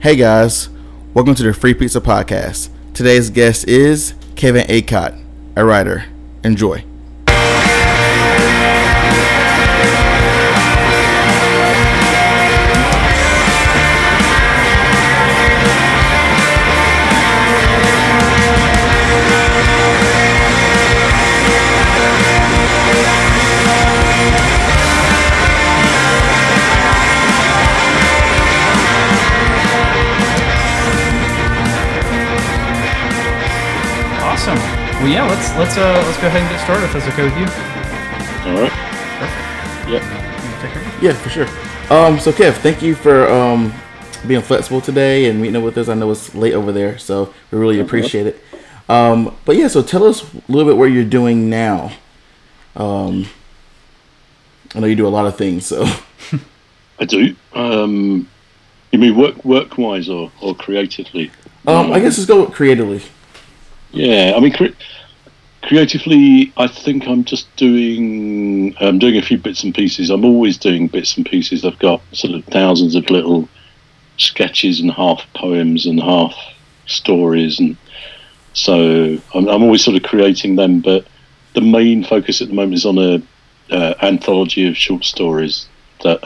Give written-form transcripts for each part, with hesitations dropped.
Hey guys, welcome to the Free Pizza Podcast. Today's guest is Kevin Acott, a writer. Enjoy. Well, yeah, let's go ahead and get started if that's okay with you. All right. Perfect. Yep. You want to take over? Yeah, for sure. So Kev, thank you for being flexible today and meeting up with us. I know it's late over there, so we really appreciate it. But yeah, so tell us a little bit what you're doing now. I know you do a lot of things, so. I do. You mean work-wise or creatively? I guess let's go with creatively. Yeah, I mean, creatively, I think I'm just doing a few bits and pieces. I'm always doing bits and pieces. I've got sort of thousands of little sketches and half poems and half stories, and so I'm always sort of creating them. But the main focus at the moment is on an anthology of short stories that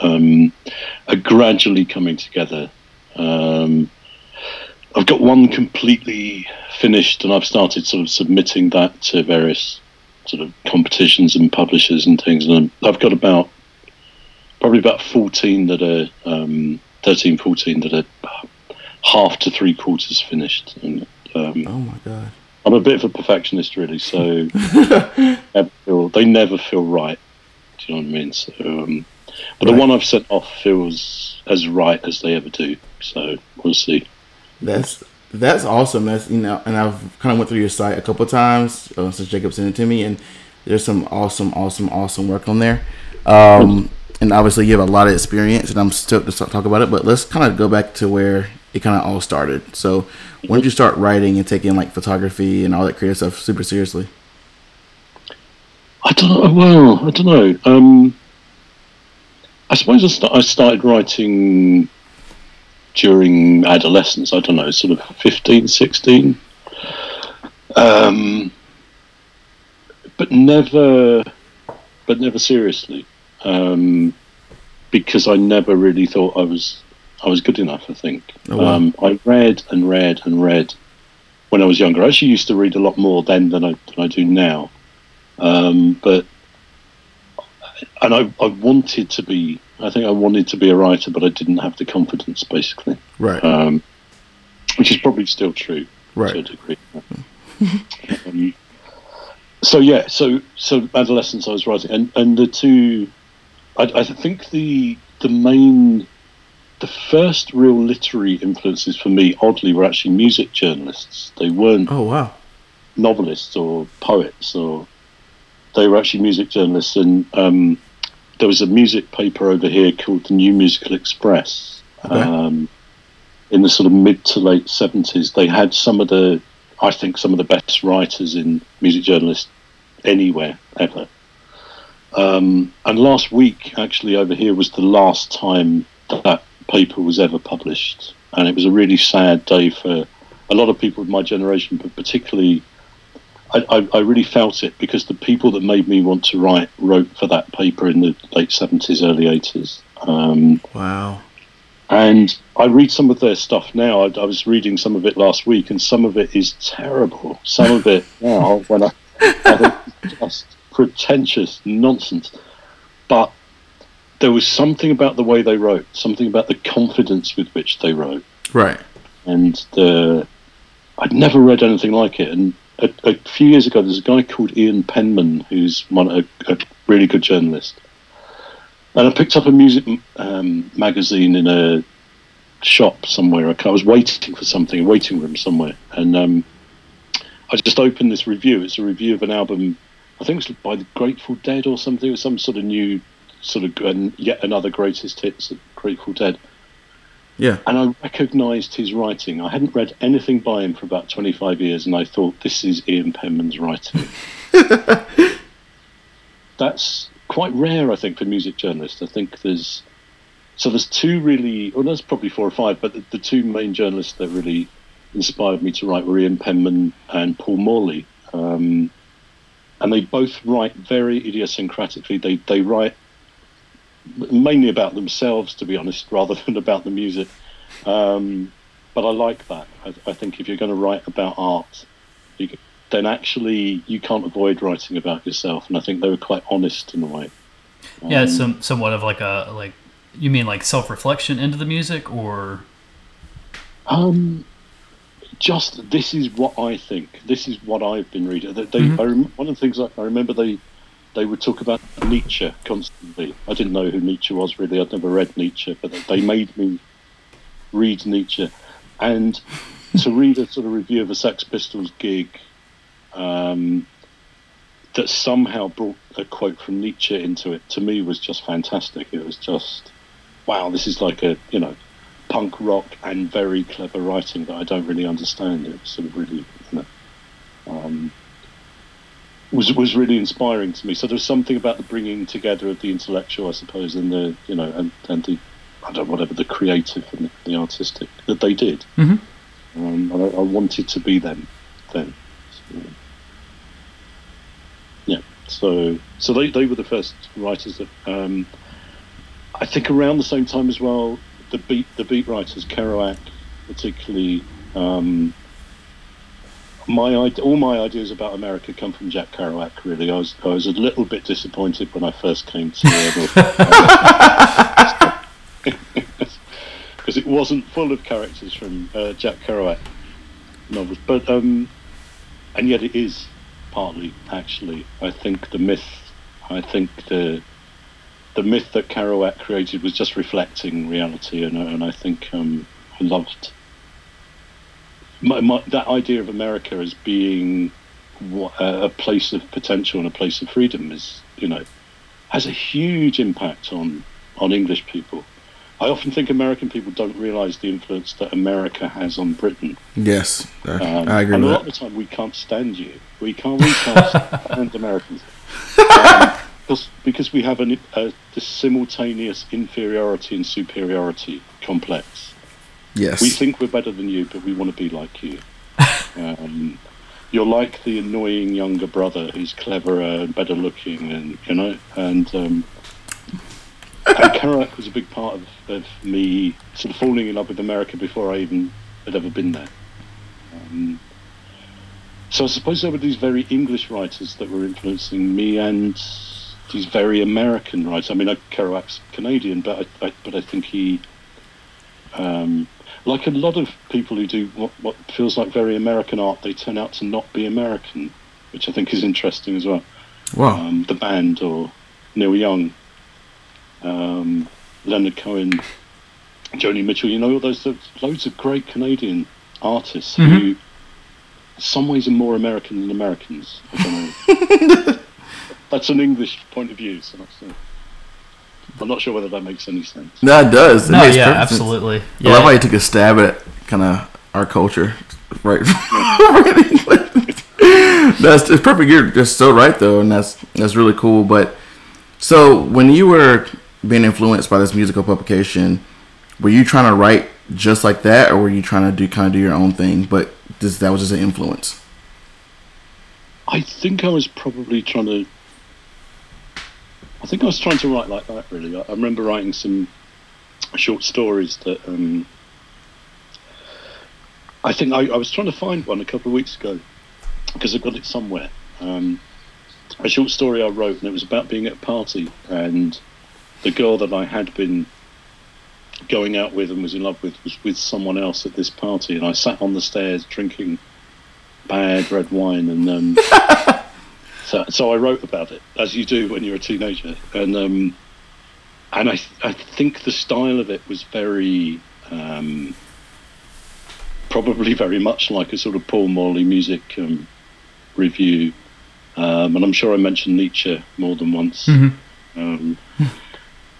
are gradually coming together. I've got one completely finished, and I've started sort of submitting that to various sort of competitions and publishers and things. And I've got probably about 14 that are half to three quarters finished. And, oh my God. I'm a bit of a perfectionist, really, so they never feel right. Do you know what I mean? So, but right. The one I've sent off feels as right as they ever do. So we'll see. That's awesome. That's, you know, and I've kind of went through your site a couple of times since Jacob sent it to me, and there's some awesome work on there. And obviously you have a lot of experience, and I'm stoked to talk about it. But let's kind of go back to where it kind of all started. So when did you start writing and taking like photography and all that creative stuff super seriously? I don't know. I suppose I started writing during adolescence, I don't know, sort of 15, 16. But never seriously. Because I never really thought I was good enough, I think. Oh, wow. I read when I was younger. I actually used to read a lot more then than I do now. I wanted to be, I think I wanted to be a writer, but I didn't have the confidence, basically. Right. Which is probably still true, right, to a degree. So adolescence I was writing, and the two, I think the first real literary influences for me, oddly, were actually music journalists. They weren't novelists or poets, or they were actually music journalists, and there was a music paper over here called The New Musical Express. Okay. In the sort of mid to late 70s, they had some of the best writers in music journalists anywhere ever. And last week, actually, over here was the last time that paper was ever published, and it was a really sad day for a lot of people of my generation, but particularly I really felt it, because the people that made me want to write wrote for that paper in the late 70s, early 80s. Wow. And I read some of their stuff now. I was reading some of it last week, and some of it is terrible. Some of it now, when I think it's just pretentious nonsense. But there was something about the way they wrote, something about the confidence with which they wrote. Right. And I'd never read anything like it, and a few years ago, there's a guy called Ian Penman, who's a really good journalist. And I picked up a music magazine in a shop somewhere. I was waiting for something, a waiting room somewhere. And I just opened this review. It's a review of an album, I think it was by the Grateful Dead or something. It was some sort of new, yet another greatest hits of Grateful Dead. Yeah. And I recognised his writing. I hadn't read anything by him for about 25 years, and I thought, this is Ian Penman's writing. That's quite rare, I think, for music journalists. I think there's So there's two really, well, there's probably four or five, but the two main journalists that really inspired me to write were Ian Penman and Paul Morley. And they both write very idiosyncratically. They write mainly about themselves, to be honest, rather than about the music. But I like that. I think if you're going to write about art, then actually you can't avoid writing about yourself. And I think they were quite honest in a way. Yeah, somewhat of like a, like, you mean like self-reflection into the music, or? Just, this is what I think. This is what I've been reading. One of the things I remember, they would talk about Nietzsche constantly. I didn't know who Nietzsche was, really. I'd never read Nietzsche, but they made me read Nietzsche. And to read a sort of review of a Sex Pistols gig that somehow brought a quote from Nietzsche into it, to me, was just fantastic. It was just, wow, this is like a, you know, punk rock and very clever writing that I don't really understand. It was sort of really, you know, was really inspiring to me. So there's something about the bringing together of the intellectual, I suppose, and the, you know, and the, I don't know, whatever, the creative and the artistic that they did. Mm-hmm. I wanted to be them then. So, yeah. So they were the first writers that, I think around the same time as well, the beat writers, Kerouac particularly, all my ideas about America come from Jack Kerouac, really. I was a little bit disappointed when I first came to because it wasn't full of characters from Jack Kerouac novels, but and yet it is partly, actually. I think the myth that Kerouac created was just reflecting reality, and I think I loved that idea of America as being a place of potential and a place of freedom is, you know, has a huge impact on English people. I often think American people don't realise the influence that America has on Britain. Yes, I agree. And a lot of the time, we can't stand you. We can't stand Americans. Because we have this simultaneous inferiority and superiority complex. Yes. We think we're better than you, but we want to be like you. You're like the annoying younger brother who's cleverer and better looking, and you know. And Kerouac was a big part of me sort of falling in love with America before I even had ever been there. So I suppose there were these very English writers that were influencing me, and these very American writers. I mean, Kerouac's Canadian, but I think he, like a lot of people who do what feels like very American art, they turn out to not be American, which I think is interesting as well. Wow. The band, or Neil Young, Leonard Cohen, Joni Mitchell, you know, all those loads of great Canadian artists, mm-hmm. who in some ways are more American than Americans. I don't know. That's an English point of view, so I'm not sure whether that makes any sense. No, it does. Yeah, absolutely. Yeah. I love how you took a stab at kind of our culture, right? That's it's perfect. You're just so right, though, and that's really cool. But so when you were being influenced by this musical publication, were you trying to write just like that, or were you trying to do kind of do your own thing? But that was just an influence. I think I was probably trying to write like that, really. I remember writing some short stories that I think I was trying to find one a couple of weeks ago because I got it somewhere. A short story I wrote, and it was about being at a party, and the girl that I had been going out with and was in love with was with someone else at this party, and I sat on the stairs drinking bad red wine, and so I wrote about it, as you do when you're a teenager, and I think the style of it was very probably very much like a sort of Paul Morley music review, and I'm sure I mentioned Nietzsche more than once. Mm-hmm.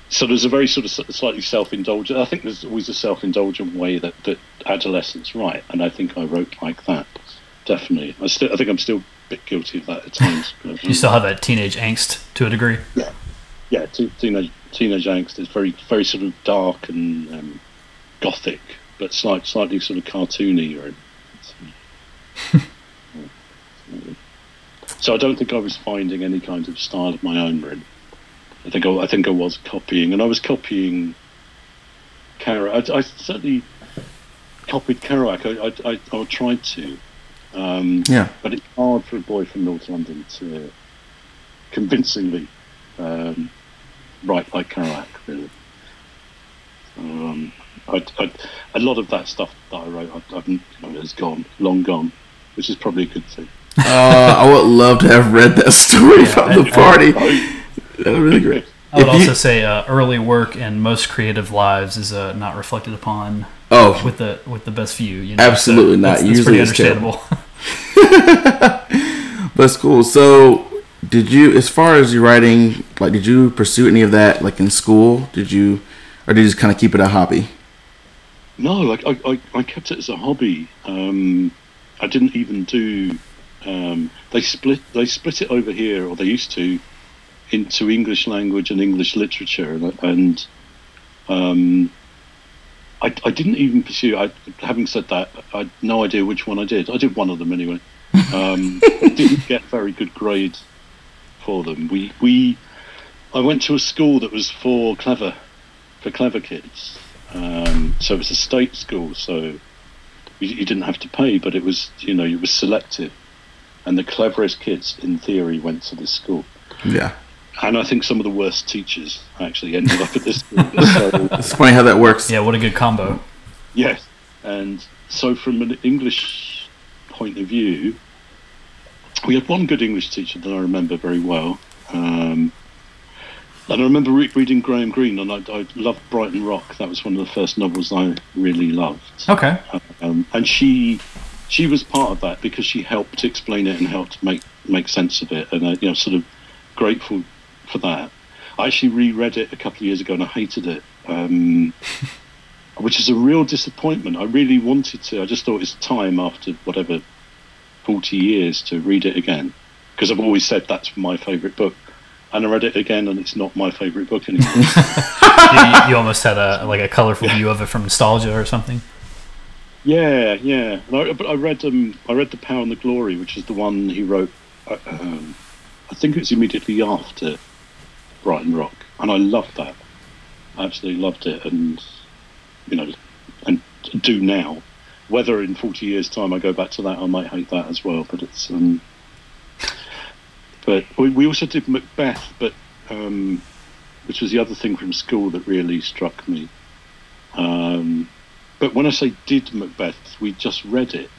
So there's a very sort of slightly self-indulgent, I think there's always a self-indulgent way that adolescents write, and I think I wrote like that. Definitely. I think I'm still a bit guilty of that at times. You still have that teenage angst to a degree? Yeah, teenage teenage angst is very, very sort of dark and gothic, but slightly sort of cartoony. So I don't think I was finding any kind of style of my own. Really, I think I was copying, and I was copying Kerouac. I certainly copied Kerouac. I tried to. But it's hard for a boy from North London to convincingly write like Kerouac, really. A lot of that stuff that I wrote is gone, long gone, which is probably a good thing. I would love to have read that story from the party. That was really great. I would also say early work and most creative lives is not reflected upon. Oh, with the best view, you know? Absolutely, so not. That's usually understandable. That's cool. So, did you, as far as your writing, like, did you pursue any of that, like, in school? Did you, or did you just kind of keep it a hobby? No, like I kept it as a hobby. I didn't even do. They split it over here, or they used to, into English language and English literature, and I didn't even pursue. Having said that, I had no idea which one I did. I did one of them anyway. Didn't get very good grade for them. I went to a school that was for clever kids. So it was a state school, so you didn't have to pay, but it was, you know, it was selective, and the cleverest kids, in theory, went to this school. Yeah. And I think some of the worst teachers actually ended up at this school. So, it's funny how that works. Yeah, what a good combo. Yes. And so from an English point of view, we had one good English teacher that I remember very well. And I remember reading Graham Greene, and I loved Brighton Rock. That was one of the first novels I really loved. Okay. And she was part of that because she helped explain it and helped make sense of it. And, you know, sort of grateful for that. I actually reread it a couple of years ago, and I hated it, which is a real disappointment. I really wanted to. I just thought it's time after whatever 40 years to read it again, because I've always said that's my favourite book, and I read it again, and it's not my favourite book anymore. you almost had a colourful view of it from nostalgia or something. Yeah, yeah. But I read The Power and the Glory, which is the one he wrote. I think it was immediately after Brighton Rock, and I loved that. I absolutely loved it, and, you know, and do now. Whether in 40 years' time I go back to that, I might hate that as well. But it's but we also did Macbeth, but which was the other thing from school that really struck me. But when I say did Macbeth, we just read it.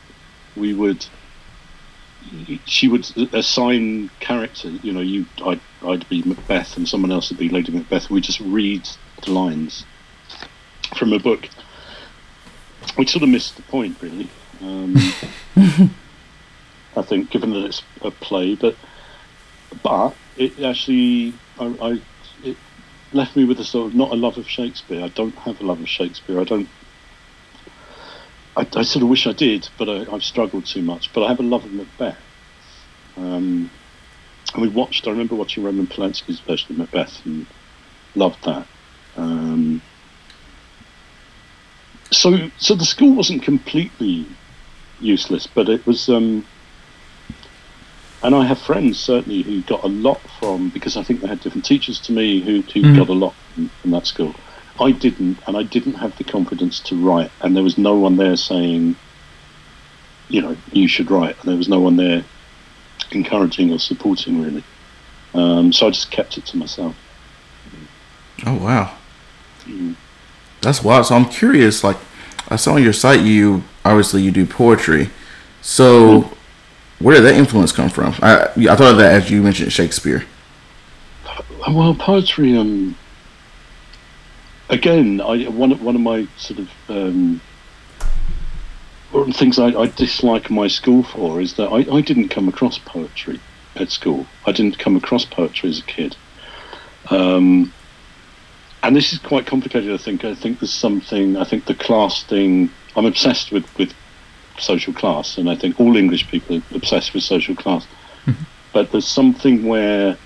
She would assign character, you know, I'd be Macbeth and someone else would be Lady Macbeth. We just read the lines from a book. We sort of missed the point, really. I think, given that it's a play, but it actually it left me with a sort of not a love of Shakespeare. I don't have a love of Shakespeare. I sort of wish I did, but I've struggled too much. But I have a love of Macbeth. And I remember watching Roman Polanski's version of Macbeth and loved that. So the school wasn't completely useless, but it was... and I have friends, certainly, who got a lot from... Because I think they had different teachers to me who got a lot from that school. I didn't, and I didn't have the confidence to write, and there was no one there saying, you know, you should write, and there was no one there encouraging or supporting, really. So I just kept it to myself. Oh, wow. Mm. That's wild. So I'm curious, like, I saw on your site you do poetry. So where did that influence come from? I thought of that as you mentioned Shakespeare. Well, poetry... Again, one of my sort of things I dislike my school for is that I didn't come across poetry at school. I didn't come across poetry as a kid. And this is quite complicated, I think. I think the class thing... I'm obsessed with social class, and I think all English people are obsessed with social class. Mm-hmm. But there's something where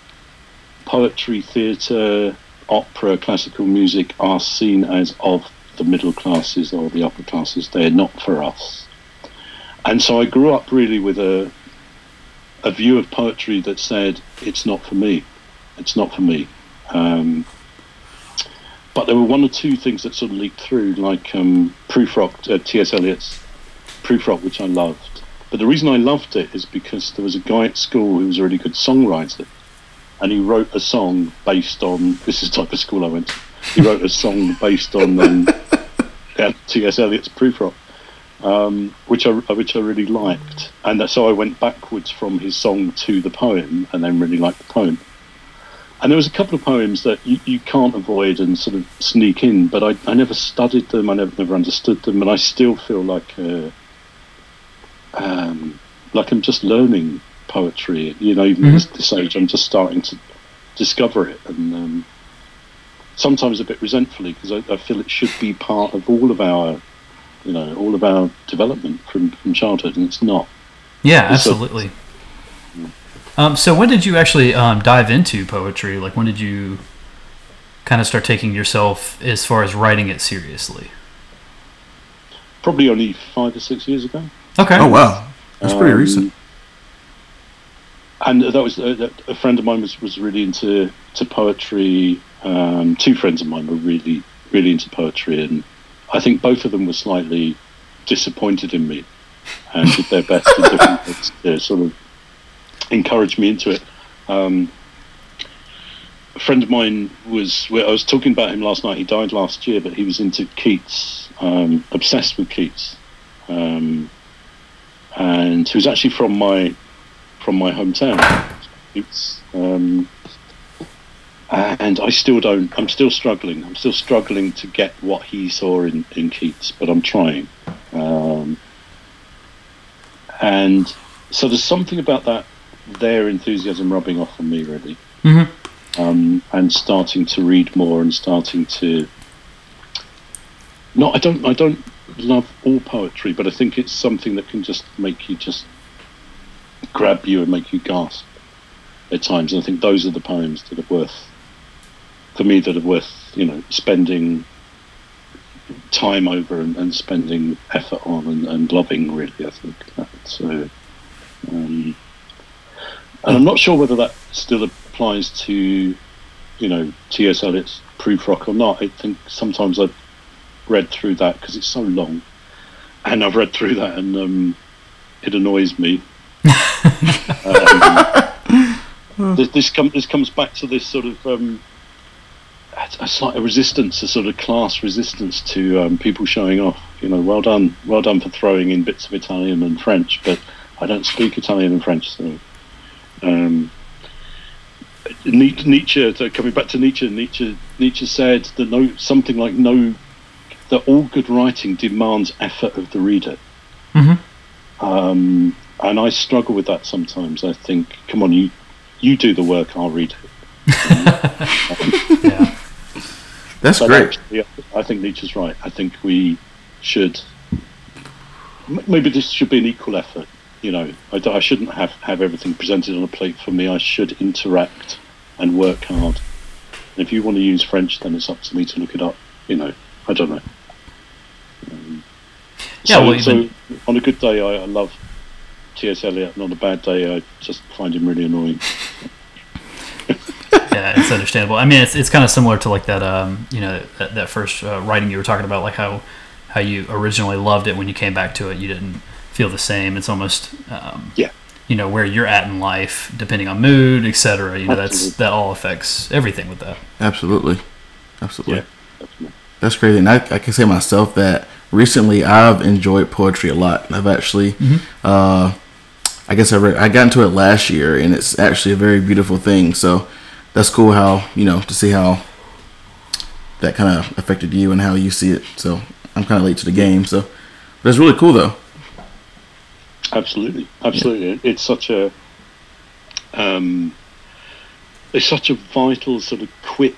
poetry, theatre... opera, classical music are seen as of the middle classes or the upper classes. They're not for us. And so I grew up really with a view of poetry that said, it's not for me. It's not for me. But there were one or two things that sort of leaked through, like Prufrock, T.S. Eliot's Prufrock, which I loved. But the reason I loved it is because there was a guy at school who was a really good songwriter, and he wrote a song based on, this is the type of school I went to, he wrote a song based on T.S. Eliot's Prufrock, which I really liked. And that's so I went backwards from his song to the poem, and then really liked the poem. And there was a couple of poems that you can't avoid and sort of sneak in, but I never studied them, I never understood them, and I still feel like I'm just learning poetry, you know, even at this age, I'm just starting to discover it, and sometimes a bit resentfully, because I feel it should be part of all of our, you know, all of our development from childhood, and it's not. Yeah, absolutely. So when did you actually dive into poetry? Like, when did you kind of start taking yourself as far as writing it seriously? Probably only 5 or 6 years ago. Okay. Oh, wow. That's pretty recent. And that was a friend of mine was really into poetry. Two friends of mine were really, really into poetry. And I think both of them were slightly disappointed in me and did their best in different ways to sort of encouraged me into it. A friend of mine I was talking about him last night, he died last year, but he was into Keats, obsessed with Keats, and he was actually from my hometown. Keats, and I'm still struggling to get what he saw in Keats, but I'm trying. And so there's something about that, their enthusiasm rubbing off on me, really. Mm-hmm. And starting to read more and starting to... No, I don't love all poetry, but I think it's something that can just make you just grab you and make you gasp at times. And I think those are the poems that are worth, for me, that are worth, you know, spending time over and spending effort on and loving, really, I think. So... and I'm not sure whether that still applies to, you know, T.S. Eliot's Prufrock or not. I think sometimes I've read through that because it's so long, and I've read through that, and it annoys me. This comes back to this sort of a slight resistance, a sort of class resistance to people showing off. You know, well done for throwing in bits of Italian and French, but I don't speak Italian and French, so. Nietzsche, coming back to Nietzsche said that that all good writing demands effort of the reader. Mm-hmm. And I struggle with that sometimes. I think, come on, you do the work, I'll read it. Yeah. That's but great. Actually, I think Nietzsche's right. I think we should. Maybe this should be an equal effort. You know, I shouldn't have everything presented on a plate for me. I should interact and work hard. And if you want to use French, then it's up to me to look it up. You know, I don't know. So on a good day, I love T.S. Eliot, and on a bad day, I just find him really annoying. Yeah, it's understandable. I mean, it's kind of similar to like that, you know, that first writing you were talking about, like how you originally loved it. When you came back to it, you didn't feel the same. It's almost you know, where you're at in life, depending on mood, etc. You know, that all affects everything with that. Absolutely. Yeah. That's crazy. And I can say myself that recently I've enjoyed poetry a lot. I've actually I guess I got into it last year, and it's actually a very beautiful thing. So that's cool how, you know, to see how that kind of affected you and how you see it. So I'm kind of late to the game, so that's really cool though. Absolutely. Yeah. It's such a vital sort of quick,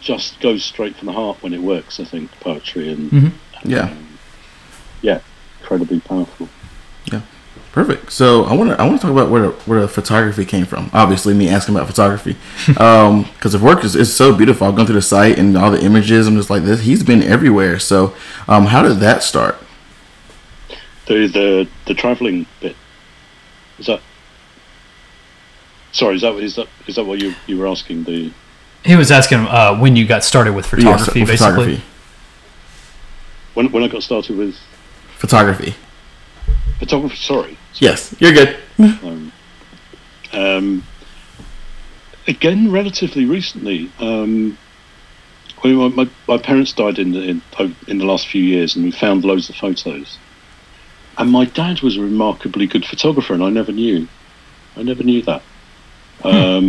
just goes straight from the heart when it works. I think poetry and incredibly powerful. Yeah, Perfect. So I want to talk about where the photography came from. Obviously, me asking about photography, because the work is so beautiful. I've gone through the site and all the images. I'm just like, this. He's been everywhere. So, how did that start? The traveling bit. Is that? Sorry, is that what you were asking? He was asking when you got started with photography, basically. When I got started with photography. Photography. Sorry. Yes, you're good. Again, relatively recently. My parents died in the last few years, and we found loads of photos. And my dad was a remarkably good photographer, and I never knew that. So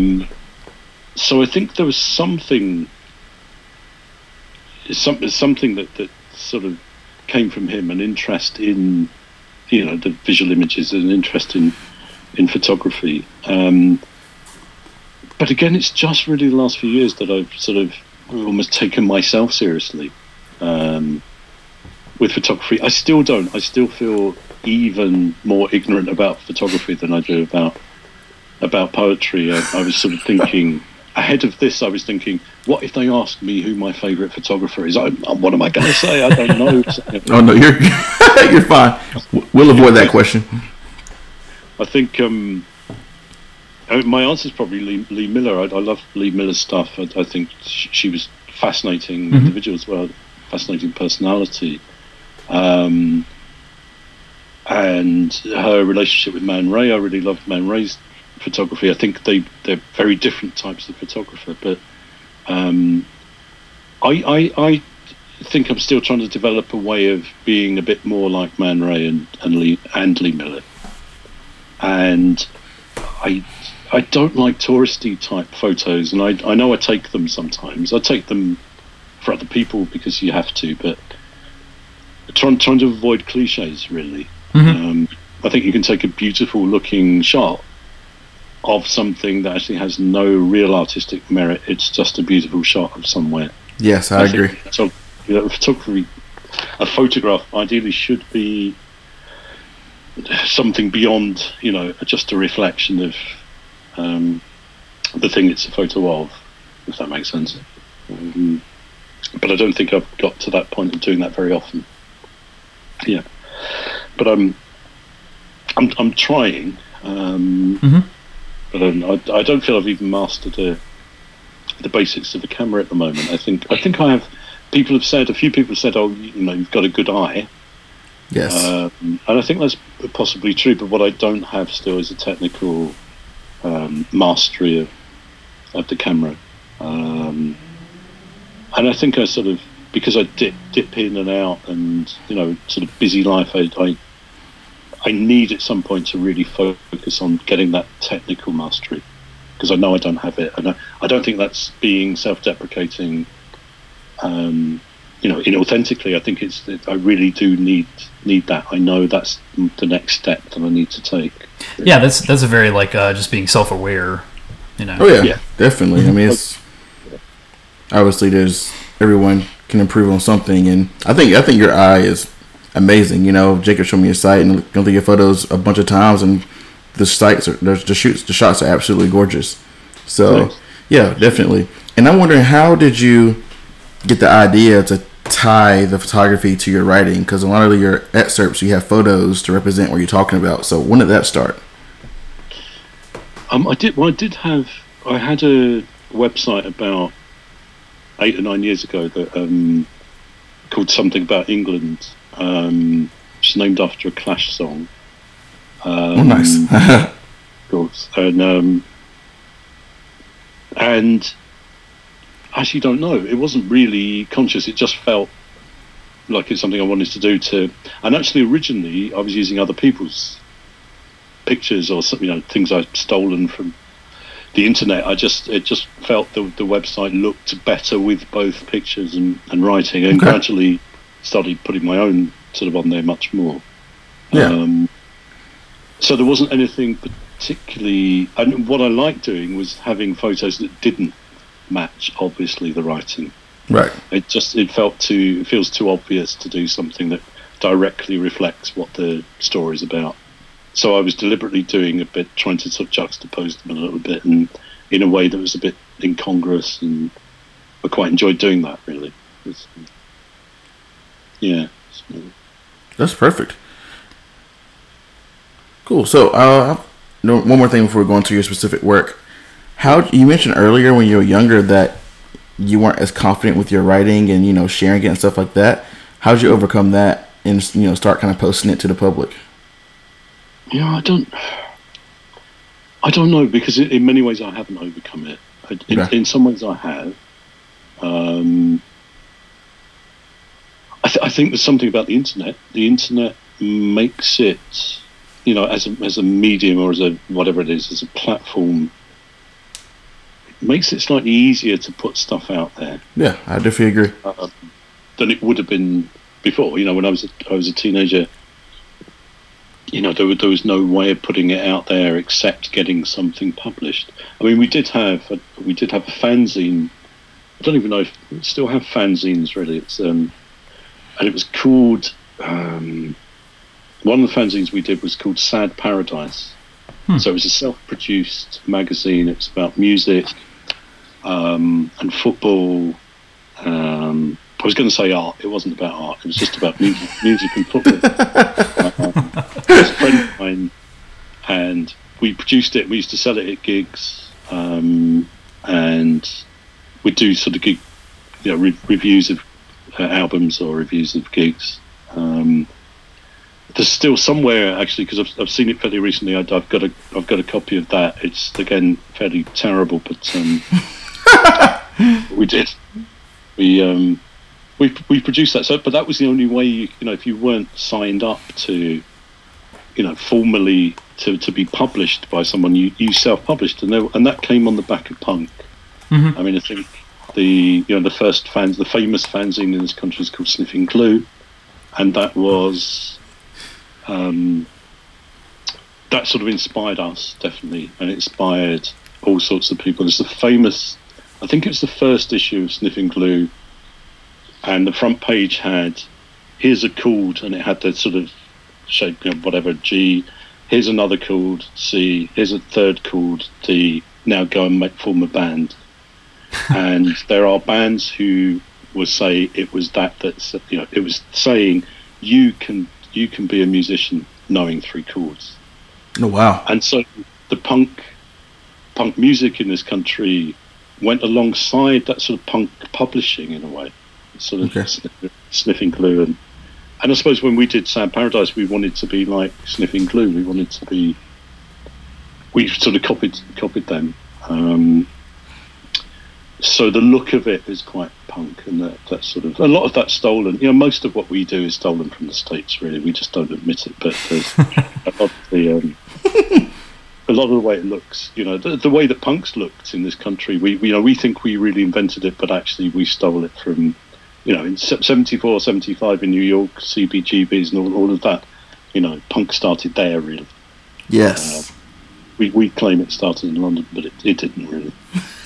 I think there was something that sort of came from him, an interest in. You know, the visual images and an interest in photography. But again, it's just really the last few years that I've sort of almost taken myself seriously with photography. I still don't. I still feel even more ignorant about photography than I do about poetry. I was sort of thinking, ahead of this, I was thinking, what if they ask me who my favourite photographer is? What am I going to say? I don't know. Oh, no, you're fine. We'll avoid that question. I think my answer is probably Lee Miller. I love Lee Miller's stuff. I think she was a fascinating individual as well, fascinating personality. And her relationship with Man Ray, I really loved Man Ray's photography. I think they're very different types of photographer, but I think I'm still trying to develop a way of being a bit more like Man Ray and Lee Miller. And I don't like touristy type photos, and I know I take them sometimes. I take them for other people because you have to, but trying to avoid cliches, really. I think you can take a beautiful looking shot of something that actually has no real artistic merit. It's just a beautiful shot of somewhere. Yes, I agree. So, photography, a photograph ideally should be something beyond, just a reflection of the thing it's a photo of, if that makes sense. But I don't think I've got to that point of doing that very often. Yeah, but I'm trying. But I don't feel I've even mastered the basics of the camera at the moment. I think I have. People have said, a few people have said, "Oh, you've got a good eye." Yes, and I think that's possibly true. But what I don't have still is a technical mastery of the camera. And I think I sort of, because I dip in and out, and sort of busy life, I need at some point to really focus on getting that technical mastery, because I know I don't have it, and I don't think that's being self-deprecating, inauthentically. I think it's that I really do need that. I know that's the next step that I need to take. Yeah, that's a very just being self-aware. Oh yeah, definitely. I mean, it's obviously there's everyone can improve on something, and I think your eye is amazing. Jacob showed me your site and gone through your photos a bunch of times, and the shots are absolutely gorgeous. So nice. Yeah, definitely. And I'm wondering, how did you get the idea to tie the photography to your writing? Because a lot of your excerpts, you have photos to represent what you're talking about. So when did that start? I had a website about 8 or 9 years ago that called Something About England. It's named after a Clash song. Oh, nice. Of course. And I actually don't know. It wasn't really conscious. It just felt like it's something I wanted to do. And actually, originally, I was using other people's pictures or something, things I'd stolen from the internet. It just felt the website looked better with both pictures and writing, and gradually started putting my own sort of on there much more. Yeah. So there wasn't anything particularly, and what I liked doing was having photos that didn't match, obviously, the writing. Right. It feels too obvious to do something that directly reflects what the story's about. So I was deliberately doing a bit, trying to sort of juxtapose them a little bit, and in a way that was a bit incongruous, and I quite enjoyed doing that, really. Yeah. That's perfect. Cool. So one more thing before we go into your specific work. How you mentioned earlier when you were younger that you weren't as confident with your writing and, you know, sharing it and stuff like that. How did you overcome that and, you know, start kind of posting it to the public? Yeah, I don't know, because in many ways I haven't overcome it. In some ways I have. I think there's something about the internet. The internet makes it, you know, as a medium or as a whatever it is, as a platform, it makes it slightly easier to put stuff out there. Yeah, I definitely agree. Than it would have been before. You know, when I was a teenager, you know, there was no way of putting it out there except getting something published. I mean, we did have a fanzine. I don't even know if we still have fanzines, really. It's and it was called, one of the fanzines we did was called Sad Paradise. So it was a self-produced magazine. It was about music and football. I was going to say art. It wasn't about art. It was just about music and football. It was a friend of mine, and we produced it. We used to sell it at gigs, and we'd do sort of gig, you know, reviews of albums or reviews of gigs. There's still somewhere, actually, because I've seen it fairly recently. I've got a copy of that. It's again fairly terrible, but we did. We produced that. So, but that was the only way you know, if you weren't signed up to, you know, formally to be published by someone, you self-published, and that came on the back of punk. Mm-hmm. I mean, I think the the famous fanzine in this country is called Sniffing Glue, and that was that sort of inspired us, definitely, and inspired all sorts of people. It's the famous. I think it was the first issue of Sniffing Glue, and the front page had, here's a chord, and it had that sort of shape, you know, whatever, G, here's another chord, C, here's a third chord, D, now go and form a band. And there are bands who will say it was that's, you know, it was saying you can be a musician knowing three chords. Oh, wow. And so the punk music in this country went alongside that sort of punk publishing, in a way, sort of Sniffing Glue, and I suppose when we did Sad Paradise, we wanted to be like Sniffing Glue. We wanted to be, we sort of copied them. So the look of it is quite punk, and that sort of, a lot of that's stolen. You know, most of what we do is stolen from the States. Really, we just don't admit it, but there's a lot of the way it looks, you know, the way that punks looked in this country, we think we really invented it, but actually we stole it from, you know, in 74, 75 in New York, CBGBs and all of that, you know, punk started there, really. Yes. We claim it started in London, but it didn't really.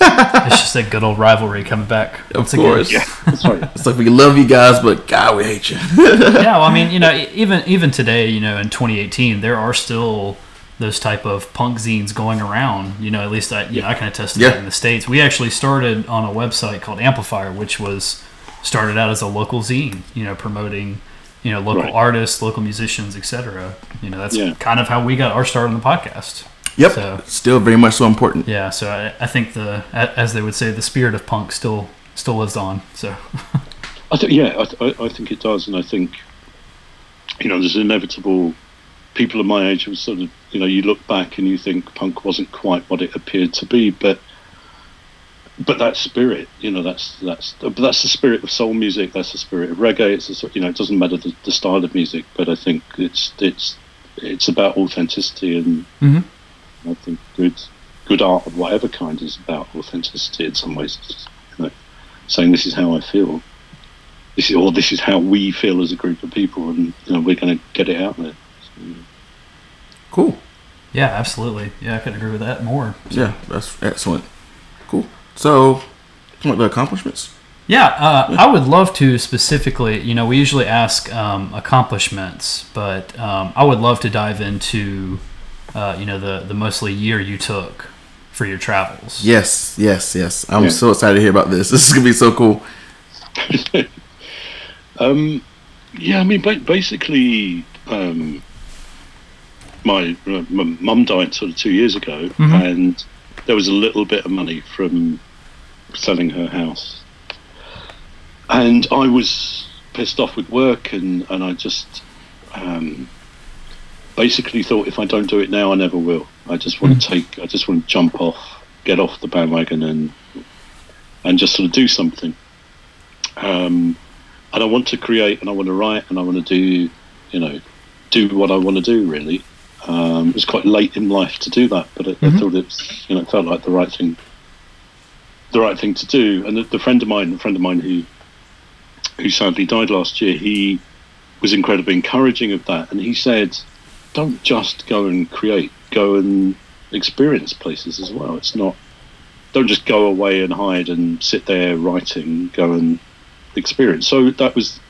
It's just that good old rivalry coming back. Of course. Yeah. That's right. It's like, we love you guys, but God, we hate you. Yeah, well, I mean, you know, even today, you know, in 2018, there are still those type of punk zines going around, you know, at least I can attest to that in the States. We actually started on a website called Amplifier, which was started out as a local zine, you know, promoting, you know, local artists, local musicians, etc. You know, that's kind of how we got our start on the podcast. Yep. So, still very much so important. Yeah. So I think as they would say, the spirit of punk still lives on. So I think it does. And I think, you know, there's inevitable, people of my age were sort of, you know, you look back and you think punk wasn't quite what it appeared to be, but that spirit, you know, that's the spirit of soul music, that's the spirit of reggae. It's the, you know, it doesn't matter the style of music, but I think it's about authenticity, and I think good art of whatever kind is about authenticity in some ways. It's just, you know, saying this is how I feel, this is how we feel as a group of people, and, you know, we're going to get it out there. Cool. Yeah, absolutely. Yeah, I couldn't agree with that more. Yeah, that's excellent. Cool. So, some of the accomplishments. Yeah, I would love to specifically, you know, we usually ask accomplishments, but I would love to dive into, you know, the mostly year you took for your travels. Yes. I'm so excited to hear about this. This is going to be so cool. Yeah, I mean, basically, my mum died sort of 2 years ago, mm-hmm. and there was a little bit of money from selling her house. And I was pissed off with work, and I just basically thought, if I don't do it now, I never will. I just want to jump off, get off the bandwagon, and just sort of do something. And I want to create, and I want to write, and I want to do what I want to do, really. It was quite late in life to do that, but I thought it felt like the right thing to do. And a friend of mine who sadly died last year, he was incredibly encouraging of that. And he said, don't just go and create, go and experience places as well. Don't just go away and hide and sit there writing, go and experience. So that was,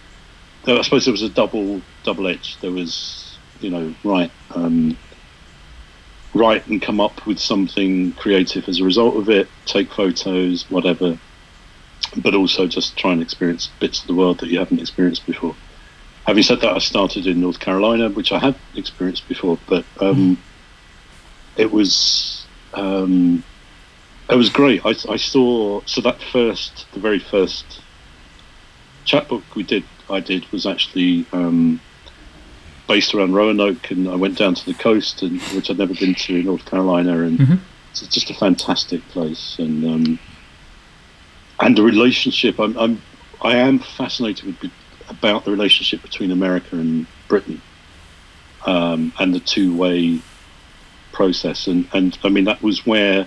I suppose there was a double edge. There was, write and come up with something creative as a result of it, take photos, whatever, but also just try and experience bits of the world that you haven't experienced before. Having said that, I started in North Carolina, which I had experienced before, but it was great. The very first chapbook I did was actually based around Roanoke, and I went down to the coast, which I'd never been to in North Carolina, and it's just a fantastic place, and the relationship. I am fascinated about the relationship between America and Britain, and the two-way process, and I mean that was where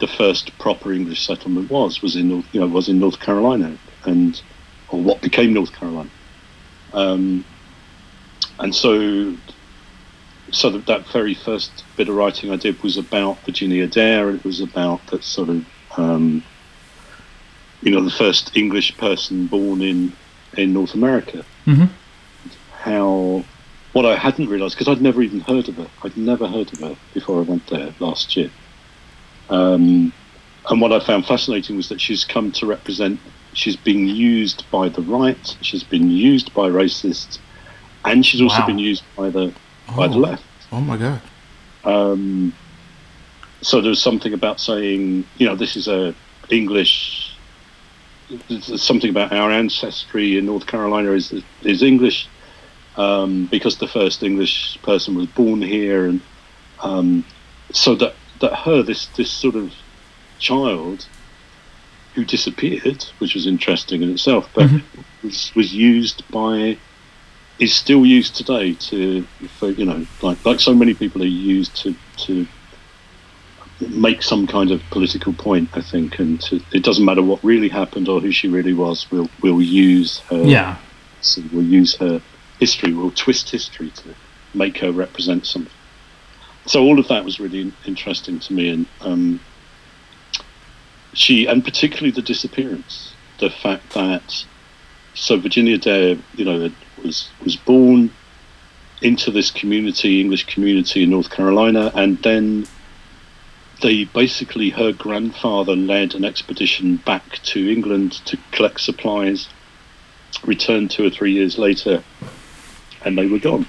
the first proper English settlement was in North Carolina, or what became North Carolina. And so that very first bit of writing I did was about Virginia Dare, and it was about that sort of, the first English person born in North America. Mm-hmm. What I hadn't realised, because I'd never even heard of her. I'd never heard of her before I went there last year. And what I found fascinating was that she's been used by the right, she's been used by racists, and she's also been used by the left. Oh my God! So there's something about saying, this is English. There's something about our ancestry in North Carolina is English, because the first English person was born here, and so that her, this sort of child who disappeared, which was interesting in itself, but was used by. Is still used today for so many people are used to make some kind of political point, I think, and it doesn't matter what really happened or who she really was. We'll use her. Yeah. So we'll use her history. We'll twist history to make her represent something. So all of that was really interesting to me, and she, and particularly the disappearance, the fact that. So Virginia Dare, was born into this English community in North Carolina, and then her grandfather led an expedition back to England to collect supplies, returned 2 or 3 years later, and they were gone.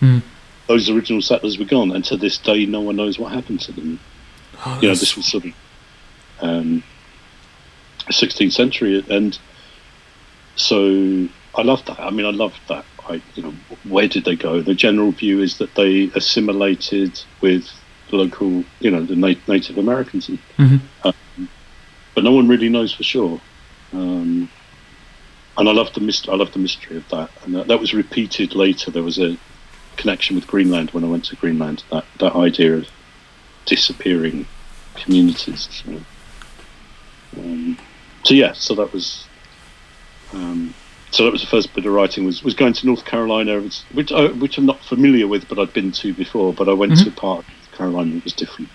Mm. Those original settlers were gone, and to this day no one knows what happened to them. This was sort of 16th century, and so I love that. I mean, I love that. Where did they go? The general view is that they assimilated with the local, the Native Americans, but no one really knows for sure. And I love the mystery of that, and that was repeated later. There was a connection with Greenland when I went to Greenland. That idea of disappearing communities. So that was. So that was the first bit of writing, was going to North Carolina, which I'm not familiar with, but I'd been to before, but I went to part of North Carolina that was different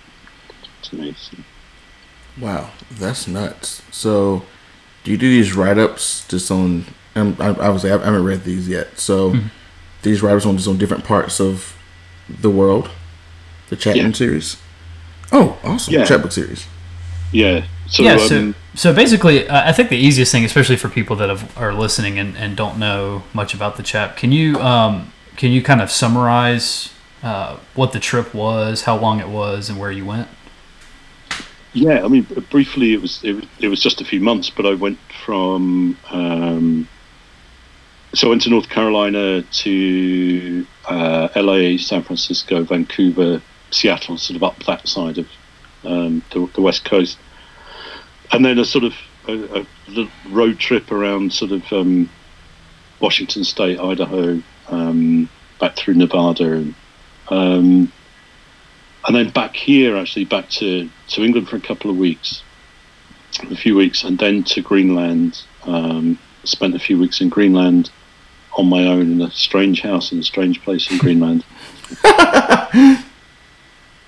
to me. So. Wow, that's nuts. So do you do these write-ups just on... obviously, I haven't read these yet. So these write-ups on just on different parts of the world? The Chapman series? Oh, awesome. Yeah. Chapbook series. Yeah. So, yeah, so basically, I think the easiest thing, especially for people that are listening and don't know much about the Chap, can you kind of summarize what the trip was, how long it was, and where you went? Yeah, I mean, briefly, it was just a few months, but I went from so I went to North Carolina to LA, San Francisco, Vancouver, Seattle, sort of up that side of the West Coast, and then a sort of a road trip around sort of Washington State, Idaho, back through Nevada, and then back here, actually, back to England for a few weeks, and then to Greenland. Spent a few weeks in Greenland on my own in a strange house in a strange place in Greenland.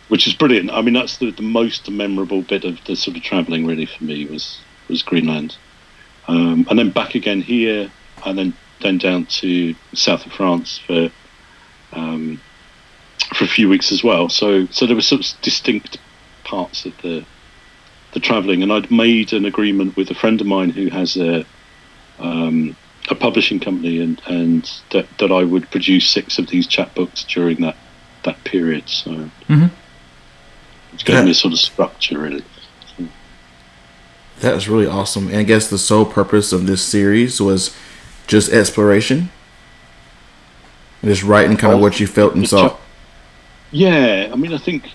Which is brilliant. I mean, that's the most memorable bit of the sort of travelling, really, for me was Greenland. And then back again here, and then down to the south of France for a few weeks as well. So there were sort of distinct parts of the travelling, and I'd made an agreement with a friend of mine who has a publishing company, and that I would produce 6 of these chapbooks during that period. So it's gave me a sort of structure, really. So. That is really awesome. And I guess the sole purpose of this series was just exploration, just writing kind of what you felt and saw. Yeah, I mean, I think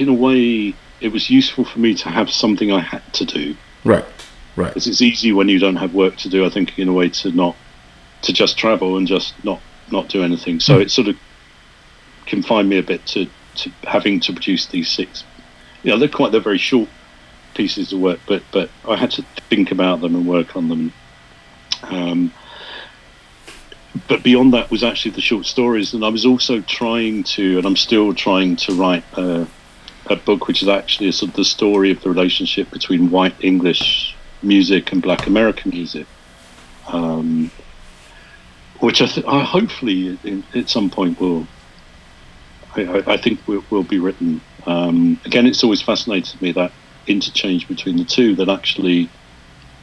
in a way it was useful for me to have something I had to do. Right. Because it's easy when you don't have work to do, I think, in a way, to just travel and just not do anything. So it sort of confined me a bit to having to produce these 6. You know, they're very short pieces of work, but I had to think about them and work on them. But beyond that was actually the short stories, and I was also trying to, and I'm still trying to write a book which is actually a sort of the story of the relationship between white English music and black American music, which I hopefully at some point will, I think will be written. Again, it's always fascinated me, that interchange between the two, that actually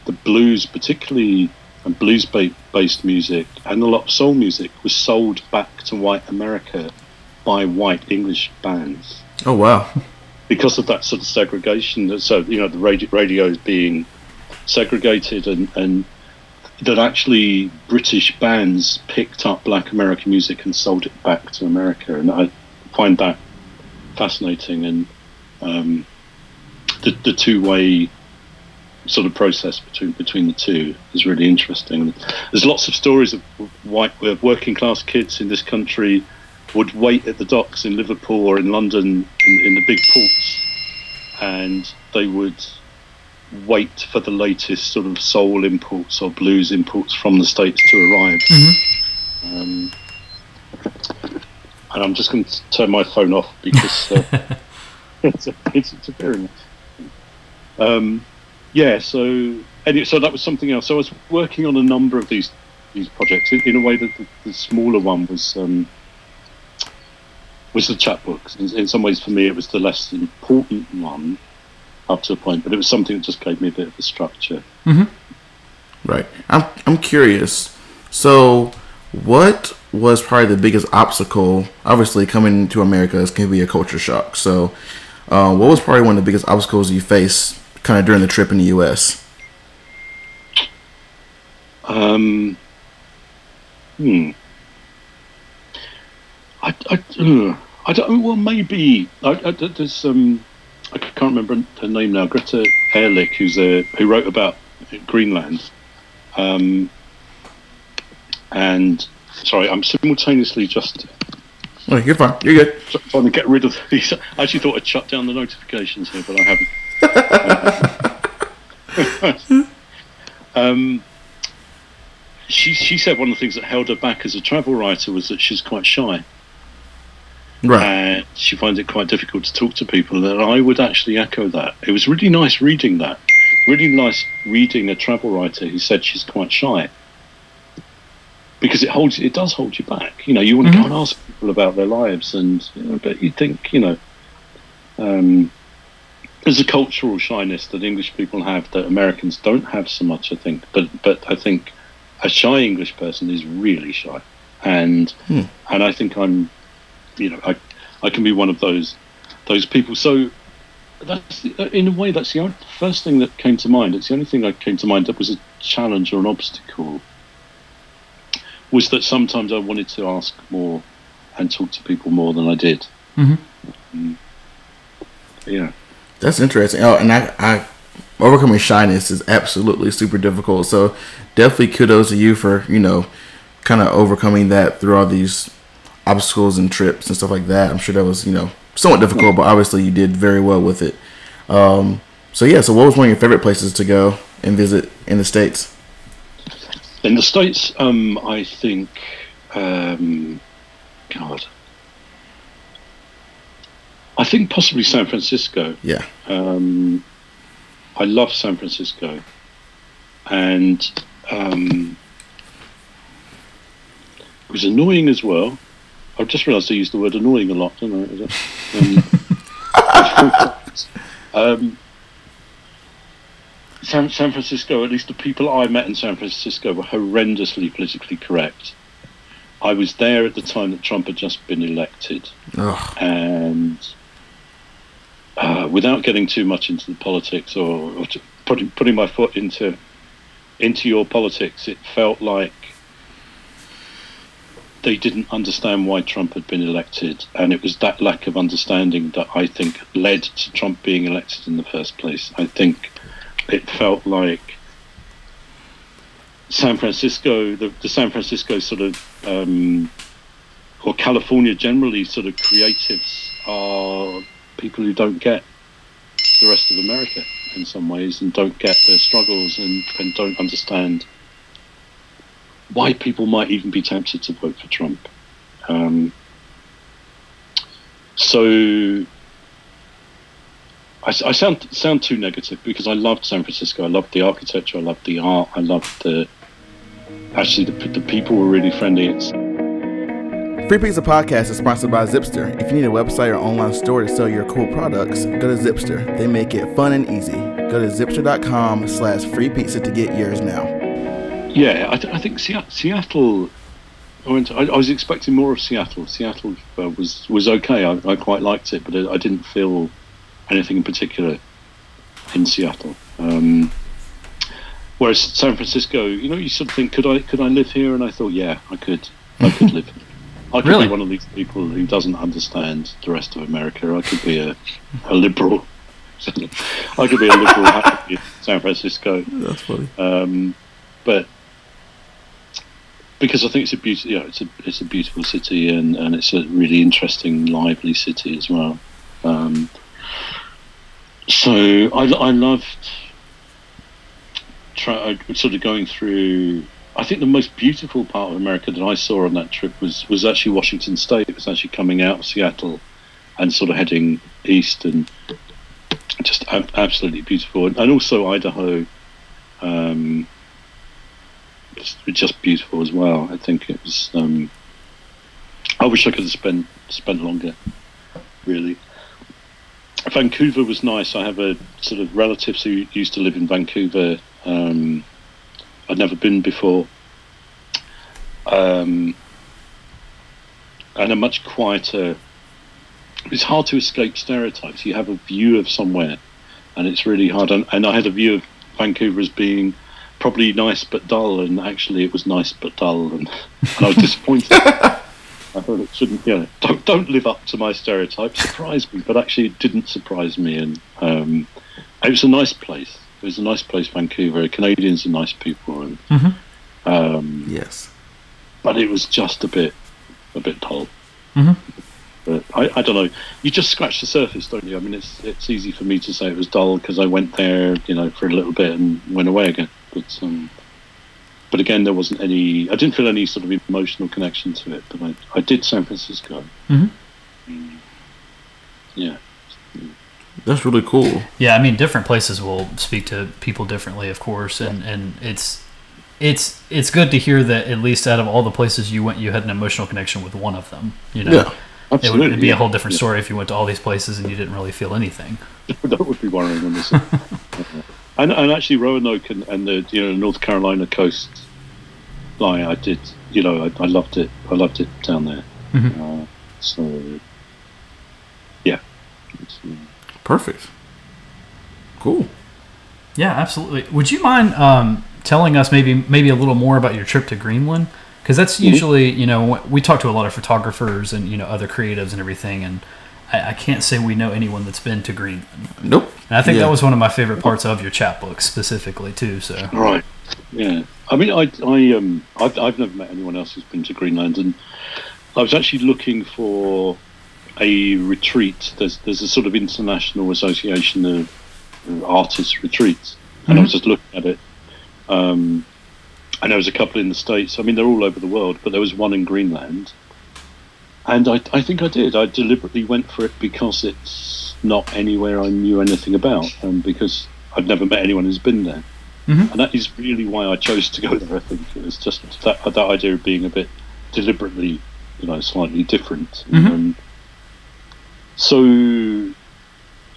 the blues, particularly, and blues-based music, and a lot of soul music, was sold back to white America by white English bands. Oh, wow. Because of that sort of segregation. So, you know, the radio is being segregated, and that actually British bands picked up black American music and sold it back to America. And I find that fascinating, and the two-way sort of process between the two is really interesting. There's lots of stories of white working class kids in this country would wait at the docks in Liverpool or in London in the big ports, and they would wait for the latest sort of soul imports or blues imports from the States to arrive. And I'm just going to turn my phone off because it's interfering. Yeah, so that was something else. So I was working on a number of these projects. In a way, that the smaller one was the chapbooks. In some ways, for me, it was the less important one up to a point, but it was something that just gave me a bit of a structure. Right. I'm curious. So what was probably the biggest obstacle? Obviously, coming to America is going to be a culture shock. So what was probably one of the biggest obstacles you faced kind of during the trip in the U.S.? I don't. Well, maybe there's I can't remember her name now. Greta Ehrlich, who wrote about Greenland. And sorry, I'm simultaneously just. Oh, you're fine. You're good. Trying to get rid of these. I actually thought I'd shut down the notifications here, but I haven't. She said one of the things that held her back as a travel writer was that she's quite shy. Right. And she finds it quite difficult to talk to people, and I would actually echo that. It was really nice reading that. really nice reading a travel writer who said she's quite shy, because it does hold you back. You know, you want to go and ask people about their lives, and but you think, there's a cultural shyness that English people have that Americans don't have so much, I think. But I think a shy English person is really shy, and I think I'm, I can be one of those people. So that's, in a way, that's the first thing that came to mind. It's the only thing that came to mind that was a challenge or an obstacle, was that sometimes I wanted to ask more and talk to people more than I did. Mm-hmm. Yeah. That's interesting. Oh, and I overcoming shyness is absolutely super difficult. So definitely kudos to you for, kind of overcoming that through all these obstacles and trips and stuff like that. I'm sure that was, somewhat difficult, but obviously you did very well with it. So what was one of your favorite places to go and visit in the States? In the States, I think, I think possibly San Francisco. Yeah. I love San Francisco. And it was annoying as well. I've just realised I use the word annoying a lot, don't I? San Francisco, at least the people I met in San Francisco, were horrendously politically correct. I was there at the time that Trump had just been elected. Ugh. And without getting too much into the politics or putting my foot into your politics, it felt like they didn't understand why Trump had been elected, and it was that lack of understanding that I think led to Trump being elected in the first place. I think it felt like San Francisco, the San Francisco sort of, or California generally, sort of creatives are people who don't get the rest of America in some ways, and don't get their struggles, and don't understand why people might even be tempted to vote for Trump. So I sound too negative, because I loved San Francisco. I loved the architecture. I loved the art. I loved the people were really friendly. Free Pizza Podcast is sponsored by Zipster. If you need a website or online store to sell your cool products, go to Zipster. They make it fun and easy. Go to zipster.com/freepizza to get yours now. Yeah, I think Seattle. I was expecting more of Seattle. Seattle was okay. I quite liked it, but I didn't feel anything in particular in Seattle. Whereas San Francisco, you sort of think, could I live here? And I thought, yeah, I could live here. I could be one of these people who doesn't understand the rest of America. I could be a liberal. I could be a liberal in San Francisco. That's funny. But because I think it's a beautiful, it's a beautiful city, and it's a really interesting, lively city as well. So I loved sort of going through. I think the most beautiful part of America that I saw on that trip was actually Washington State. It was actually coming out of Seattle and sort of heading east, and just absolutely beautiful. And also Idaho. Just beautiful as well. I think it was. I wish I could have spent longer. Really, Vancouver was nice. I have a sort of relatives who used to live in Vancouver. I'd never been before, and a much quieter. It's hard to escape stereotypes. You have a view of somewhere, and it's really hard. And I had a view of Vancouver as being probably nice but dull, and actually it was nice but dull, and I was disappointed. I thought it shouldn't, don't live up to my stereotype. Surprise me, but actually it didn't surprise me. And it was a nice place. It was a nice place, Vancouver. Canadians are nice people, and yes, but it was just a bit dull. Mm-hmm. But I don't know. You just scratch the surface, don't you? I mean, it's easy for me to say it was dull because I went there, for a little bit and went away again. But again, there wasn't any. I didn't feel any sort of emotional connection to it. But I did San Francisco. Mm-hmm. Yeah. That's really cool. Yeah, I mean, different places will speak to people differently, of course, and it's good to hear that at least out of all the places you went, you had an emotional connection with one of them. You know, yeah, absolutely. It'd be a whole different story if you went to all these places and you didn't really feel anything. That would be worrying. And actually, Roanoke and the North Carolina coast line, I did. I loved it. I loved it down there. Mm-hmm. So, yeah. Perfect. Cool. Yeah, absolutely. Would you mind telling us maybe a little more about your trip to Greenland? Because that's usually, we talk to a lot of photographers and, other creatives and everything, and I can't say we know anyone that's been to Greenland. Nope. And I think that was one of my favorite parts of your chapbook specifically, too. So. Right. Yeah. I mean, I've never met anyone else who's been to Greenland, and I was actually looking for a retreat. There's a sort of international association of artists retreats, and I was just looking at it. And there was a couple in the States. I mean, they're all over the world, but there was one in Greenland, and I think I did. I deliberately went for it because it's not anywhere I knew anything about, and because I'd never met anyone who's been there. Mm-hmm. And that is really why I chose to go there, I think. It was just that idea of being a bit deliberately, slightly different. Mm-hmm. So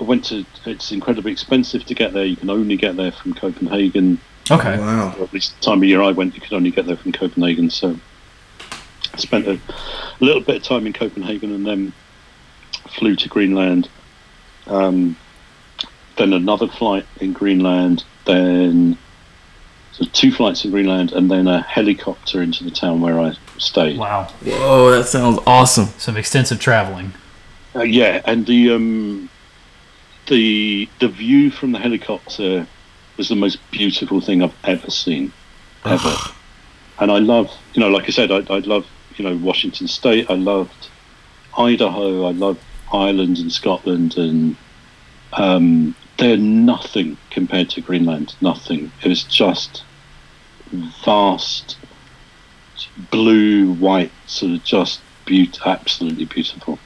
I went to, it's incredibly expensive to get there. You can only get there from Copenhagen. Okay. Wow. Or at least the time of year I went, you could only get there from Copenhagen. So I spent a little bit of time in Copenhagen and then flew to Greenland. Then another flight in Greenland. Then so 2 flights in Greenland and then a helicopter into the town where I stayed. Wow. Whoa, that sounds awesome. Some extensive traveling. And the view from the helicopter was the most beautiful thing I've ever seen, ever. And I love, like I said, I love, Washington State. I loved Idaho. I love Ireland and Scotland, and they're nothing compared to Greenland. Nothing. It was just vast, blue, white, sort of just absolutely beautiful.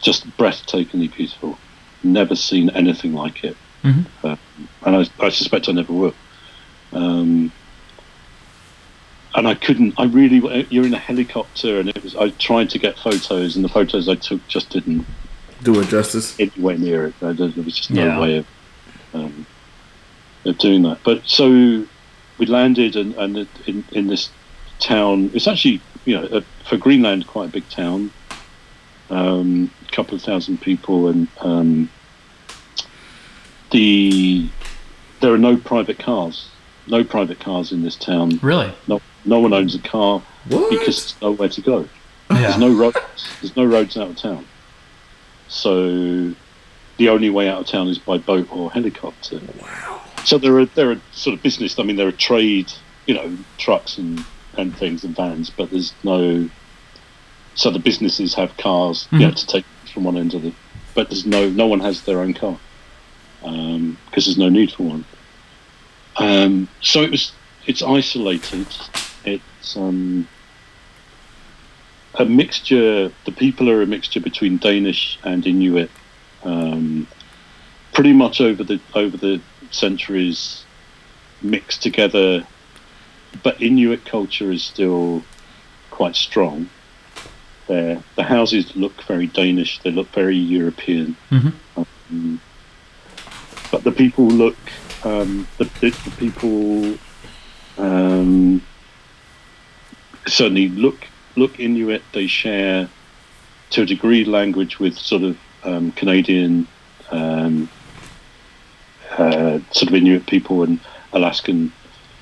Just breathtakingly beautiful. Never seen anything like it. Mm-hmm. And I suspect I never will. And I couldn't, I really, you're in a helicopter, and I tried to get photos, and the photos I took just didn't do it justice anywhere near it. There was just no way of doing that. But so we landed and in this town, it's actually, for Greenland, quite a big town. A couple of thousand people, and there are no private cars in this town. Really? No one owns a car. What? Because there's nowhere to go. Yeah. There's no roads out of town. So the only way out of town is by boat or helicopter. Wow. So there are sort of business. I mean, there are trade, trucks and things and vans, but there's no. So the businesses have cars, to take from one end to the... But there's no one has their own car, because there's no need for one. So it's isolated. It's a mixture... The people are a mixture between Danish and Inuit. Pretty much over the centuries mixed together, but Inuit culture is still quite strong. The houses look very Danish. They look very European, but the people look certainly look Inuit. They share to a degree language with sort of Canadian sort of Inuit people and Alaskan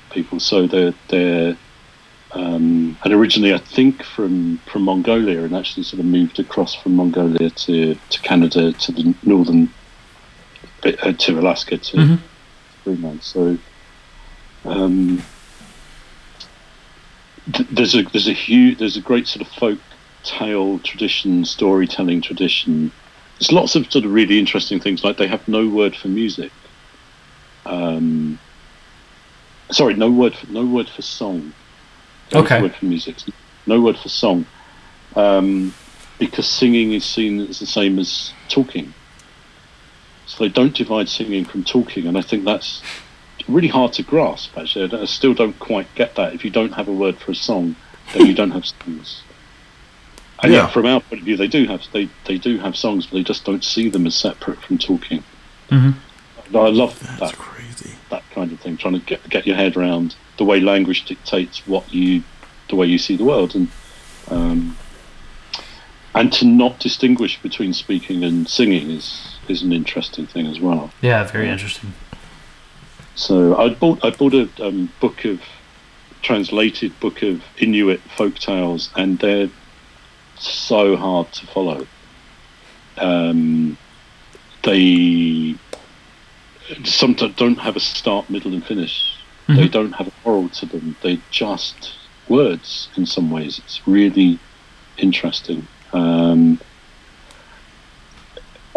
people. So they're and originally, I think, from Mongolia, and actually sort of moved across from Mongolia to Canada, to the northern, to Alaska, to Greenland. So there's a great sort of folk tale tradition, storytelling tradition. There's lots of sort of really interesting things, like they have no word for music. Sorry, no word for song. Okay. No word for music. No word for song, because singing is seen as the same as talking. So they don't divide singing from talking, and I think that's really hard to grasp, actually. I still don't quite get that. If you don't have a word for a song, then you don't have songs. And yeah, yet, from our point of view, they do have songs, but they just don't see them as separate from talking. Mm-hmm. I love that's crazy. That kind of thing, trying to get your head around the way language dictates the way you see the world, and to not distinguish between speaking and singing is an interesting thing as well. Yeah, very interesting. So I bought a book of translated book of Inuit folk tales, and they're so hard to follow. They sometimes don't have a start, middle, and finish. Mm-hmm. They don't have a moral to them. They're just words in some ways. It's really interesting.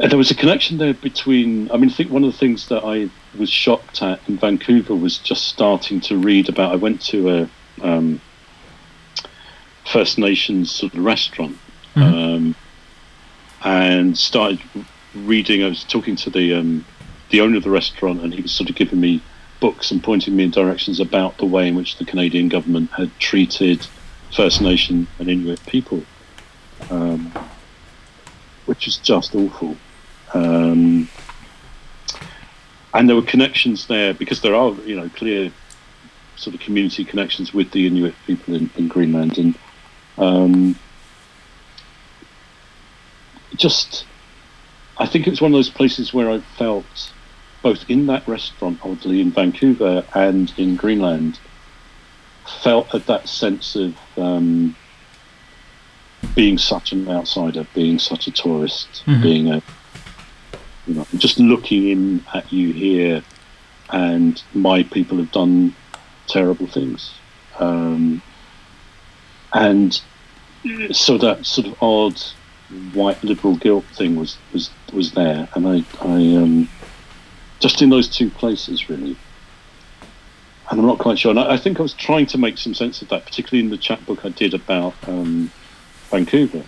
There was a connection there between, I think one of the things that I was shocked at in Vancouver was just starting to read about, I went to a First Nations sort of restaurant, mm-hmm. And started reading. I was talking to the owner of the restaurant, and he was sort of giving me books and pointing me in directions about the way in which the Canadian government had treated First Nation and Inuit people, which is just awful. And there were connections there, because there are, clear sort of community connections with the Inuit people in Greenland, and I think it was one of those places where I felt, both in that restaurant, oddly, in Vancouver and in Greenland, felt at that sense of being such an outsider, being such a tourist, mm-hmm. being a, just looking in at you here, and my people have done terrible things. And so that sort of odd white liberal guilt thing was there, and I just in those two places, really. And I'm not quite sure, and I think I was trying to make some sense of that, particularly in the chapbook I did about Vancouver,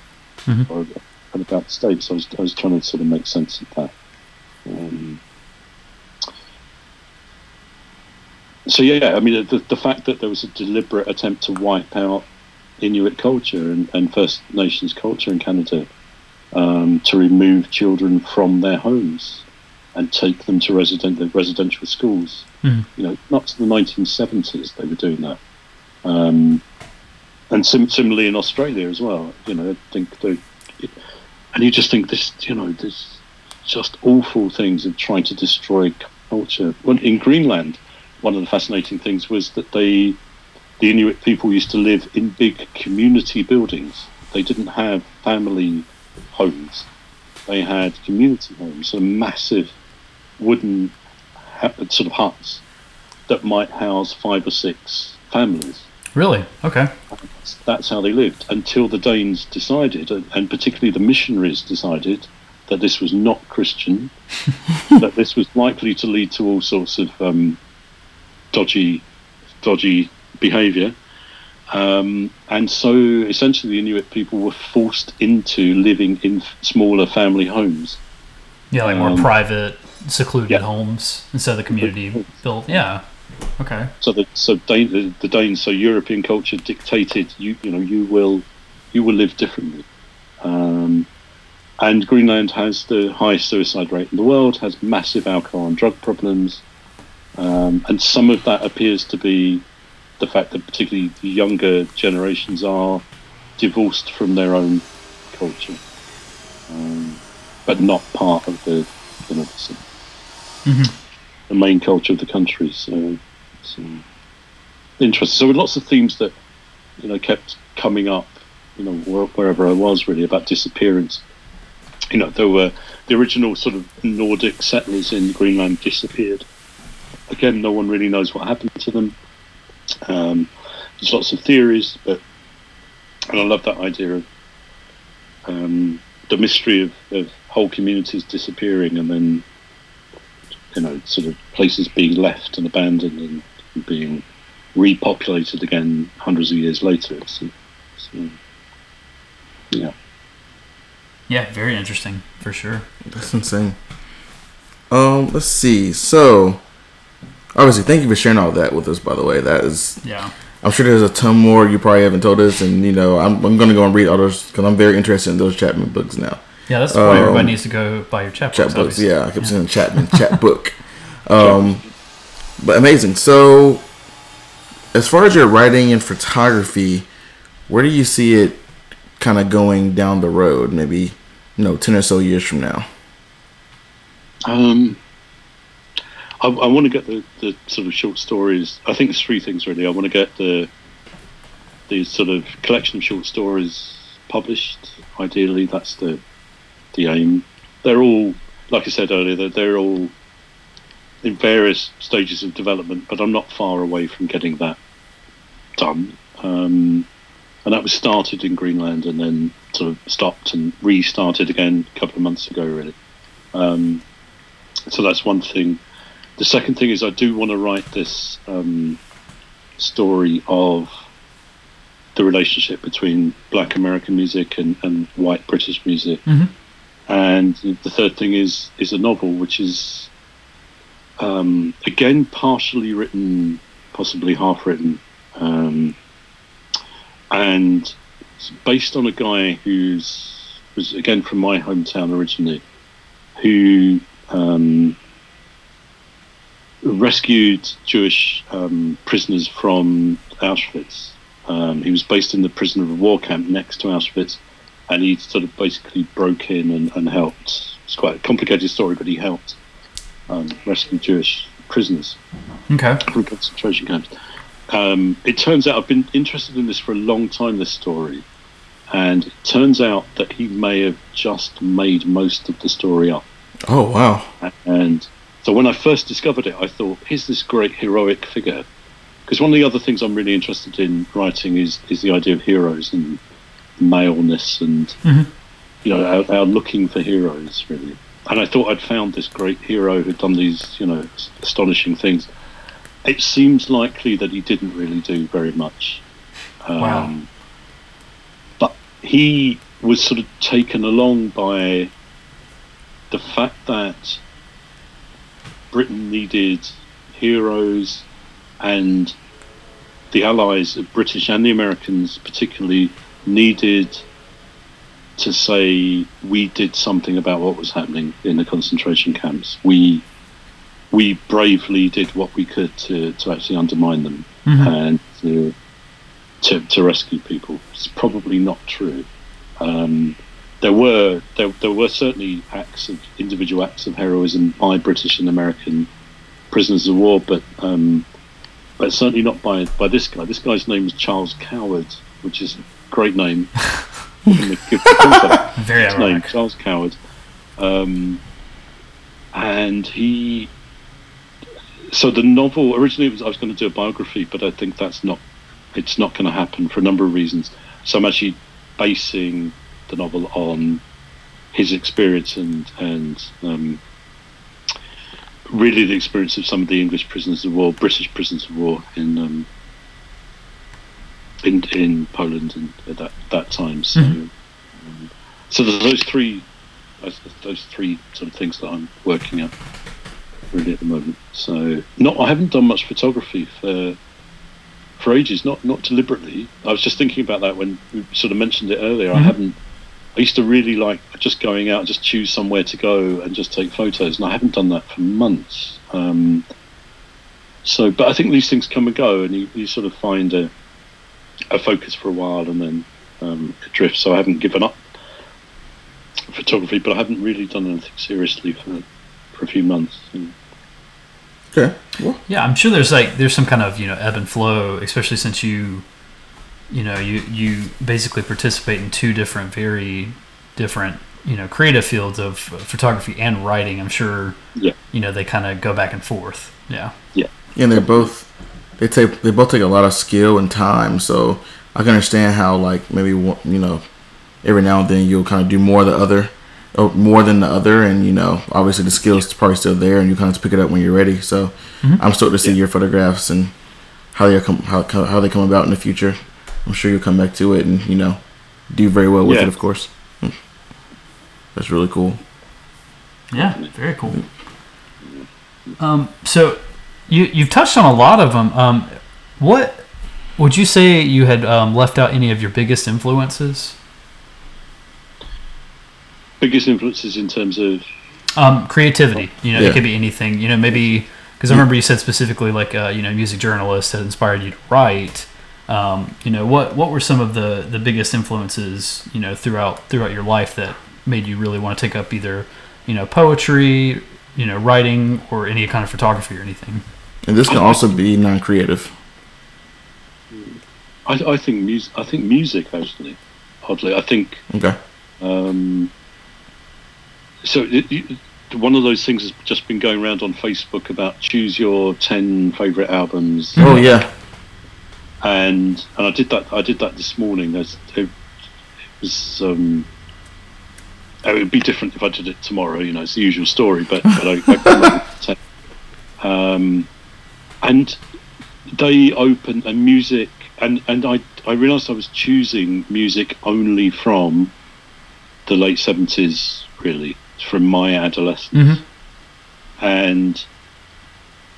mm-hmm. or about the States. I was trying to sort of make sense of that. So yeah, the fact that there was a deliberate attempt to wipe out Inuit culture and First Nations culture in Canada, to remove children from their homes and take them to residential schools. Mm. Up to the 1970s they were doing that. And similarly in Australia as well. I think and you just think this, this just awful things of trying to destroy culture. Well, in Greenland, one of the fascinating things was that the Inuit people used to live in big community buildings. They didn't have family homes. They had community homes, sort of massive wooden sort of huts that might house 5 or 6 families. Really? Okay. That's how they lived, until the Danes decided, and particularly the missionaries decided, that this was not Christian, that this was likely to lead to all sorts of dodgy behaviour, and so essentially the Inuit people were forced into living in smaller family homes. Yeah, like more private, secluded homes instead of the community built. Yeah, okay. So European culture dictated you will live differently, and Greenland has the highest suicide rate in the world, has massive alcohol and drug problems, and some of that appears to be the fact that particularly the younger generations are divorced from their own culture, but not part of the main culture of the country. So it's interesting. So with lots of themes that kept coming up, wherever I was, really, about disappearance. There were the original sort of Nordic settlers in Greenland disappeared. Again, no one really knows what happened to them. There's lots of theories, and I love that idea of the mystery of whole communities disappearing, and then sort of places being left and abandoned and being repopulated again hundreds of years later. So yeah, very interesting for sure. That's insane. Let's see. So, obviously, thank you for sharing all that with us, by the way. That is... Yeah. I'm sure there's a ton more you probably haven't told us, and, you know, I'm going to go and read all those, because I'm very interested in those Chapman books now. Yeah, that's why everybody needs to go buy your Chapman books. Yeah, I kept saying Chapman, Chapbook. But amazing. So, as far as your writing and photography, where do you see it kind of going down the road, maybe, you know, 10 or so years from now? I want to get the sort of short stories. I think there's three things really. I want to get the sort of collection of short stories published. Ideally, that's the aim. They're all, like I said earlier, they're all in various stages of development, but I'm not far away from getting that done. And that was started in Greenland and then sort of stopped and restarted again a couple of months ago, really. So that's one thing. The second thing is I do want to write this story of the relationship between black American music and white British music. Mm-hmm. And the third thing is a novel, which is, again, partially written, possibly half written, and it's based on a guy who was, again, from my hometown originally, who... rescued Jewish prisoners from Auschwitz. He was based in the prisoner of war camp next to Auschwitz, and he sort of basically broke in and helped. It's quite a complicated story, but he helped rescue Jewish prisoners from concentration camps. It turns out I've been interested in this for a long time, this story, and it turns out that he may have just made most of the story up. Oh, wow. And so when I first discovered it, I thought, here's this great heroic figure. Because one of the other things I'm really interested in writing is the idea of heroes and maleness and, you know, our looking for heroes, really. And I thought I'd found this great hero who'd done these, you know, astonishing things. It seems likely that he didn't really do very much. Wow. But he was sort of taken along by the fact that Britain needed heroes, and the Allies, the British and the Americans particularly, needed to say, we did something about what was happening in the concentration camps. We bravely did what we could to actually undermine them and to rescue people. It's probably not true. There were certainly individual acts of heroism by British and American prisoners of war, but certainly not by this guy. This guy's name is Charles Coward, which is a great name. Very ironic. Charles Coward, and he. So the novel originally I was going to do a biography, but I think it's not going to happen for a number of reasons. So I'm actually basing the novel on his experience and really the experience of some of the English prisoners of war, British prisoners of war in Poland and at that time. So, so those three sort of things that I'm working at really at the moment. So I haven't done much photography for ages, not deliberately. I was just thinking about that when we sort of mentioned it earlier. I used to really like just going out and just choose somewhere to go and just take photos, and I haven't done that for months. So, but I think these things come and go, and you sort of find a focus for a while, and then it drifts. So I haven't given up photography, but I haven't really done anything seriously for a few months. Okay. Well. Yeah, I'm sure there's some kind of, you know, ebb and flow, especially since you basically participate in two different, very different, you know, creative fields of photography and writing. I'm sure, you know, they kind of go back and forth. Yeah. Yeah. And they both take a lot of skill and time. So I can understand how, like, maybe, you know, every now and then you'll kind of do more than the other, and, you know, obviously the skill is probably still there, and you kind of pick it up when you're ready. So I'm stoked to see your photographs and how they come about in the future. I'm sure you'll come back to it and, you know, do very well with it, of course. That's really cool. Yeah, very cool. So you've touched on a lot of them. What would you say you had left out? Any of your biggest influences? Biggest influences in terms of creativity. You know, yeah. It could be anything. You know, maybe because I remember you said specifically like music journalists that inspired you to write. You know, what were some of the biggest influences, you know, throughout your life that made you really want to take up either, you know, poetry, you know, writing, or any kind of photography or anything? And this can also be non-creative. I think music actually, oddly. I think. Okay. So one of those things has just been going around on Facebook about choose your 10 favorite albums. Oh yeah. And I did that this morning. It would be different if I did it tomorrow. You know, it's the usual story. But and they open and music, and I realised I was choosing music only from the late 70s, really, from my adolescence, and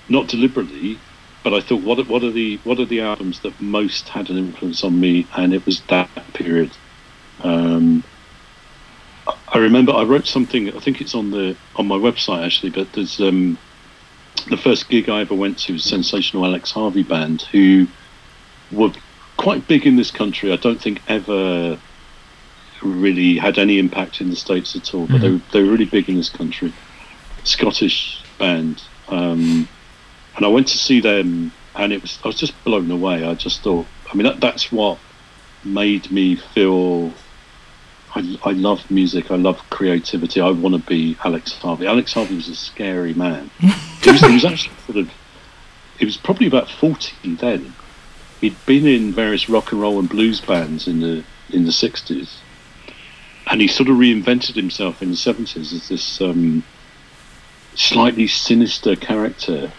not deliberately. But I thought, what are the albums that most had an influence on me? And it was that period. I remember I wrote something. I think it's on my website actually. But there's the first gig I ever went to was Sensational Alex Harvey Band, who were quite big in this country. I don't think ever really had any impact in the States at all. But they were really big in this country. Scottish band. And I went to see them, and I was just blown away. I just thought, I mean, that's what made me feel. I love music. I love creativity. I want to be Alex Harvey. Alex Harvey was a scary man. He was actually he was probably about 40 then. He'd been in various rock and roll and blues bands in the 60s, and he sort of reinvented himself in the 70s as this slightly sinister character.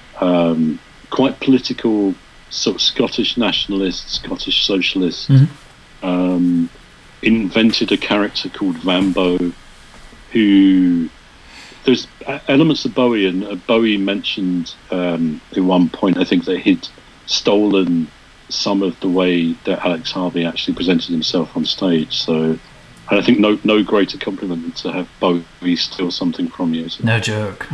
Quite political, sort of Scottish nationalist, Scottish socialist, invented a character called Vambo, who there's elements of Bowie, and Bowie mentioned at one point, I think, that he'd stolen some of the way that Alex Harvey actually presented himself on stage. So, and I think no greater compliment than to have Bowie steal something from you. So. No joke.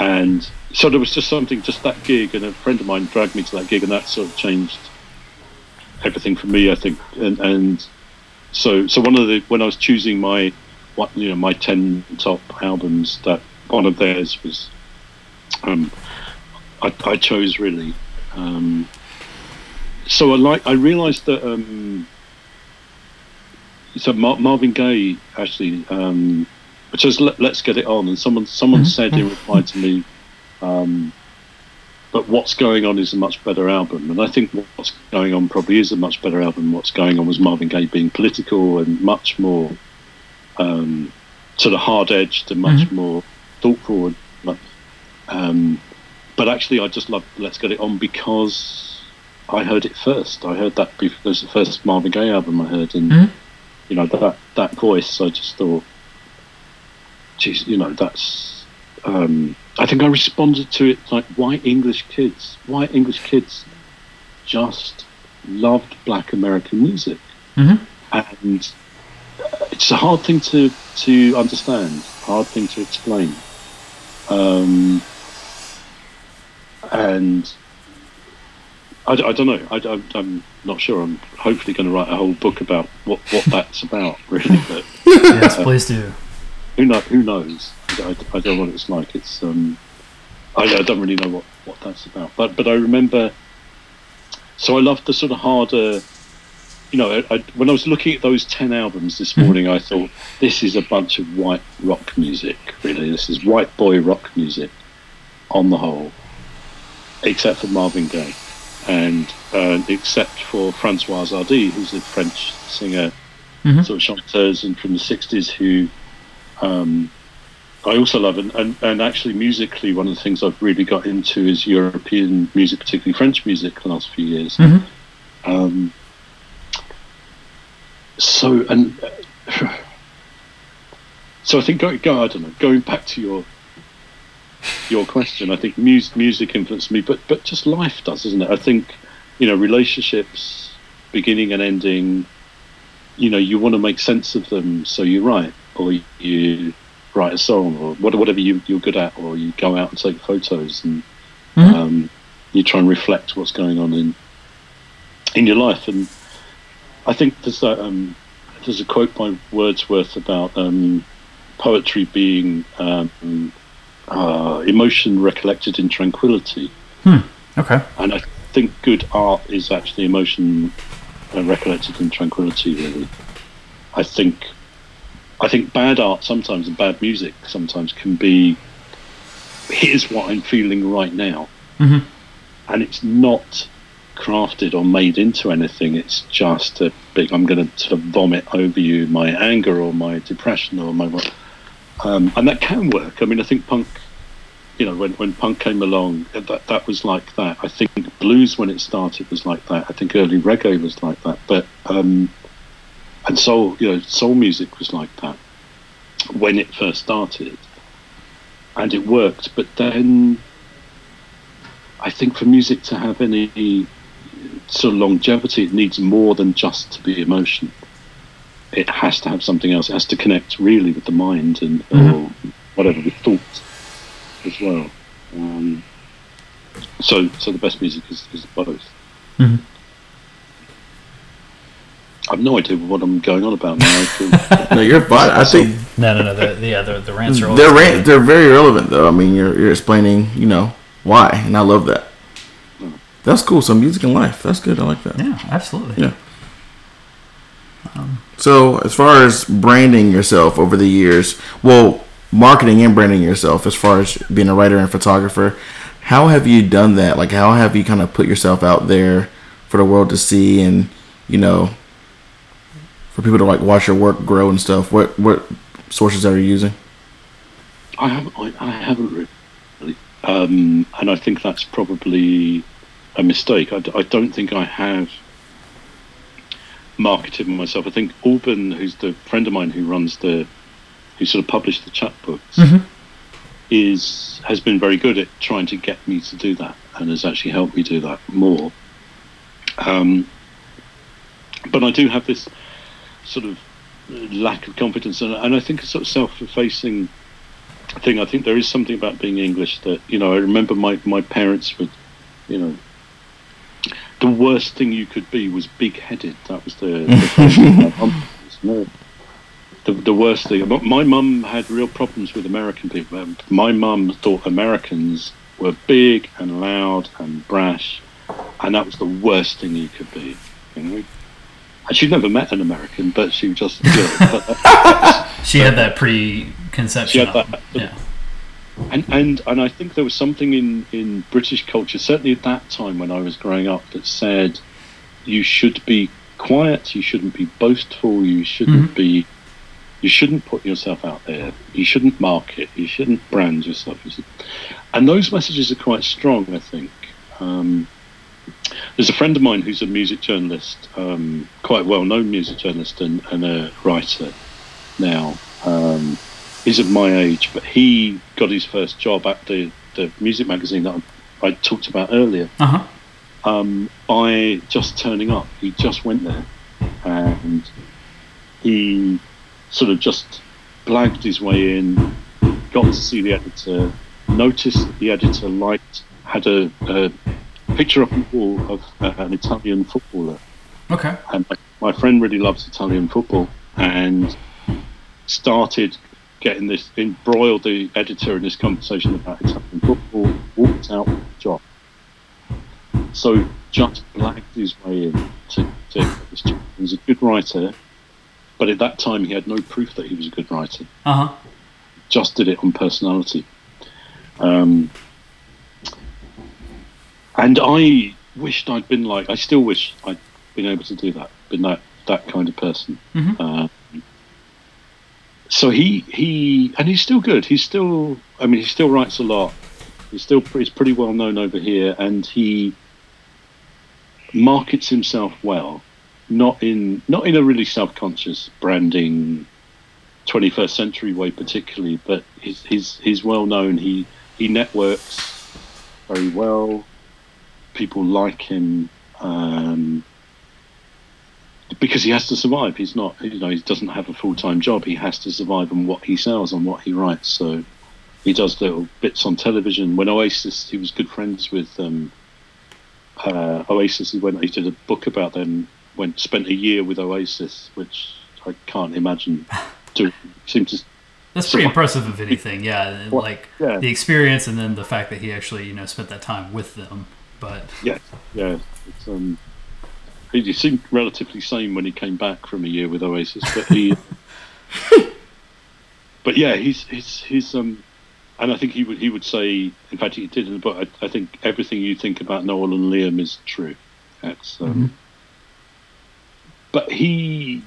And so there was just something, just that gig, and a friend of mine dragged me to that gig, and that sort of changed everything for me, I think. And so one of the, when I was choosing my 10 top albums, that one of theirs was, I chose really. So I realised that Marvin Gaye actually. Which is Let's Get It On, and someone said in reply to me, but What's Going On is a much better album, and I think What's Going On probably is a much better album. What's Going On was Marvin Gaye being political and much more sort of hard-edged and much more thoughtful. But actually I just love Let's Get It On because I heard it first. I heard that before. It was the first Marvin Gaye album I heard, and you know, that voice, I just thought, geez, you know, that's. I think I responded to it like, white English kids just loved black American music, and it's a hard thing to understand, hard thing to explain, and I don't know. I'm not sure. I'm hopefully going to write a whole book about what that's about, really. But, yes, please do. Who knows? I don't know what it's like. It's I don't really know what that's about. But I remember. So I loved the sort of harder, you know. When I was looking at those 10 albums this morning, I thought, this is a bunch of white rock music. Really, this is white boy rock music, on the whole, except for Marvin Gaye, and except for Françoise Hardy, who's a French singer, sort of chanteuse, and from the 60s who. I also love, and actually musically, one of the things I've really got into is European music, particularly French music, the last few years. So I think going back to your your question, I think music influenced me, but just life does, isn't it? I think, relationships, beginning and ending, you want to make sense of them, so you write, or you write a song, or whatever you're good at, or you go out and take photos, and you try and reflect what's going on in your life. And I think there's a quote by Wordsworth about poetry being emotion recollected in tranquility. Okay. And I think good art is actually emotion recollected in tranquility, really. I think bad art sometimes and bad music sometimes can be, here's what I'm feeling right now. And it's not crafted or made into anything. It's just a big, I'm going to sort of vomit over you my anger or my depression or my what. And that can work. I mean, I think punk, when punk came along, that was like that. I think blues, when it started, was like that. I think early reggae was like that. But and soul, soul music was like that when it first started, and it worked. But then, I think for music to have any sort of longevity, it needs more than just to be emotion. It has to have something else. It has to connect really with the mind and or whatever with thought as well. So the best music is both. I've no idea what I'm going on about now. No, you're fine. I think no. The rants are they're very relevant though. I mean, you're explaining why, and I love that. That's cool. So music and life. That's good. I like that. Yeah, absolutely. Yeah. So as far as branding yourself over the years, well, marketing and branding yourself, as far as being a writer and photographer, how have you done that? Like, how have you kind of put yourself out there for the world to see, and for people to like watch your work grow and stuff? What sources are you using? I haven't really, and I think that's probably a mistake. I don't think I have marketed myself. I think Albin, who's the friend of mine who sort of published the chapbooks, has been very good at trying to get me to do that, and has actually helped me do that more. But I do have this sort of lack of confidence, and I think a sort of self-effacing thing. I think there is something about being English that I remember my parents would, the worst thing you could be was big-headed. That was the worst thing. My mum had real problems with American people. My mum thought Americans were big and loud and brash, and that was the worst thing you could be. And she'd never met an American, but she just... she had that preconception. And I think there was something in British culture, certainly at that time when I was growing up, that said you should be quiet, you shouldn't be boastful, you shouldn't put yourself out there, you shouldn't market, you shouldn't brand yourself. And those messages are quite strong, I think. There's a friend of mine who's a music journalist, quite well-known music journalist and a writer now. He's of my age, but he got his first job at the music magazine that I talked about earlier by just turning up. He just went there, and he sort of just blagged his way in, got to see the editor, noticed that the editor had a picture up on the wall of an Italian footballer. Okay. And my friend really loves Italian football, and started... embroiled the editor in this conversation about Italian football, walked out with the job. So just blagged his way in to this job. He was a good writer, but at that time he had no proof that he was a good writer. Just did it on personality. And I wished I'd been I still wish I'd been able to do that, been that kind of person. So he he's still good. He still writes a lot. He's pretty well known over here, and he markets himself well, not in a really self-conscious branding, 21st century way particularly, but he's well known. He he networks very well. People like him because he has to survive. He's not, you know, he doesn't have a full-time job. He has to survive on what he sells and what he writes. So he does little bits on television. When Oasis, he was good friends with Oasis. He did a book about them. Spent a year with Oasis, which I can't imagine. That's pretty impressive, if anything. Yeah, the experience, and then the fact that he actually, you know, spent that time with them. But yeah, it's, he seemed relatively sane when he came back from a year with Oasis. But he, he's and I think he would say, in fact, he did in the book, I think everything you think about Noel and Liam is true. That's But he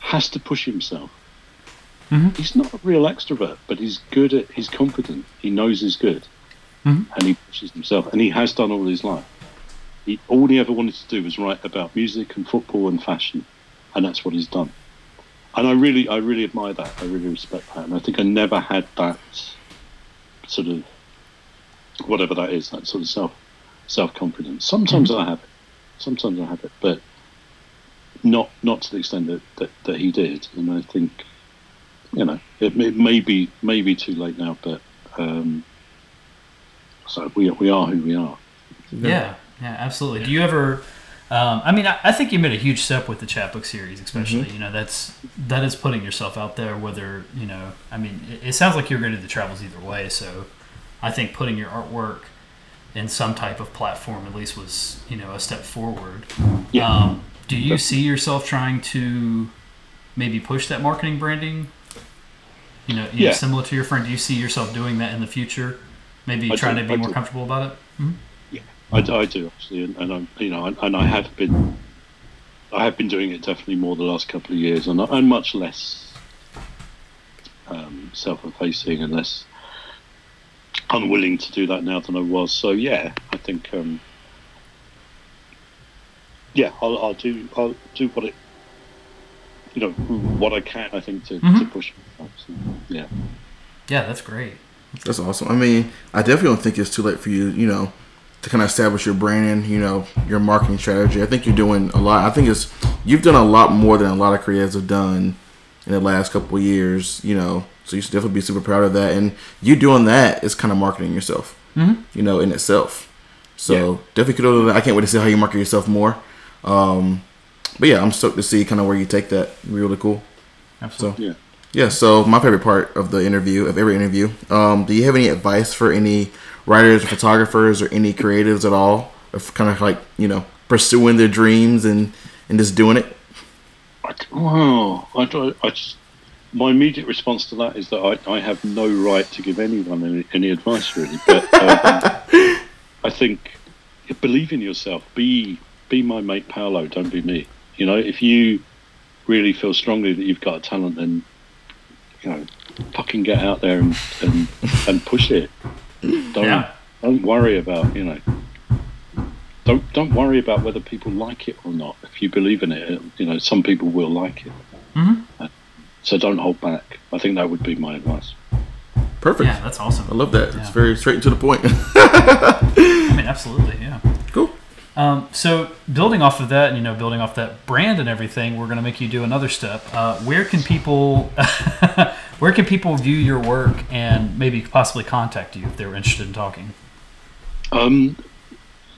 has to push himself. Mm-hmm. He's not a real extrovert, but he's confident. He knows he's good, and he pushes himself, and he has done all his life. All he ever wanted to do was write about music and football and fashion, and that's what he's done. And I really admire that. I really respect that. And I think I never had that sort of, whatever that is, that sort of self-confidence. Sometimes I have it. Sometimes I have it, but not to the extent that he did. And I think, you know, it may be too late now, but so we are who we are. Yeah, absolutely. Yeah. Do you ever? I think you made a huge step with the chapbook series, especially. You know, that is putting yourself out there. Whether you know, I mean, it sounds like you're going to do the travels either way. So, I think putting your artwork in some type of platform, at least, was, you know, a step forward. Yeah. Do you see yourself trying to maybe push that marketing branding? You know, similar to your friend, do you see yourself doing that in the future? Maybe trying to be more comfortable about it? Mm-hmm. Yeah, I do, actually, and I'm, you know, and I have been doing it definitely more the last couple of years, and I'm much less self-effacing and less unwilling to do that now than I was. So yeah, I think I'll do what it, you know, what I can, I think, to push. Yeah, that's great. That's awesome. I mean, I definitely don't think it's too late for you, you know, to kind of establish your brand, you know, your marketing strategy. I think you're doing a lot. I think you've done a lot more than a lot of creators have done in the last couple of years, you know. So you should definitely be super proud of that. And you doing that is kind of marketing yourself, you know, in itself. So definitely kudos to that. I can't wait to see how you market yourself more. But yeah, I'm stoked to see kind of where you take that. Really cool. Absolutely. So, yeah, so my favorite part of the interview, of every interview, do you have any advice for any writers or photographers or any creatives at all of kind of like, you know, pursuing their dreams and just doing it? My immediate response to that is that I have no right to give anyone any advice, really. But I think believe in yourself. Be my mate Paolo. Don't be me. You know, if you really feel strongly that you've got a talent, then, you know, fucking get out there and push it. Don't worry about, you know. Don't worry about whether people like it or not. If you believe in it, you know, some people will like it. Mm-hmm. So don't hold back. I think that would be my advice. Perfect. Yeah, that's awesome. I love that. Yeah. It's very straight and to the point. I mean, absolutely, yeah. Cool. So building off of that, you know, building off that brand and everything, we're going to make you do another step. Where can people view your work and maybe possibly contact you if they're interested in talking?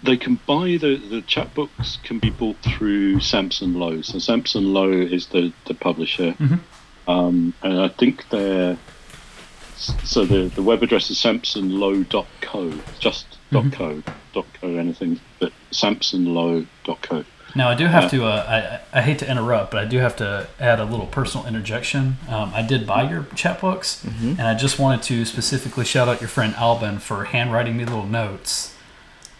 They can buy the chapbooks can be bought through Samson Low. So Samson Low is the publisher. And I think the web address is samsonlow.co, .co, anything, but samsonlow.co. Now I do have to, I hate to interrupt, but I do have to add a little personal interjection. I did buy your chapbooks, and I just wanted to specifically shout out your friend Albin for handwriting me little notes.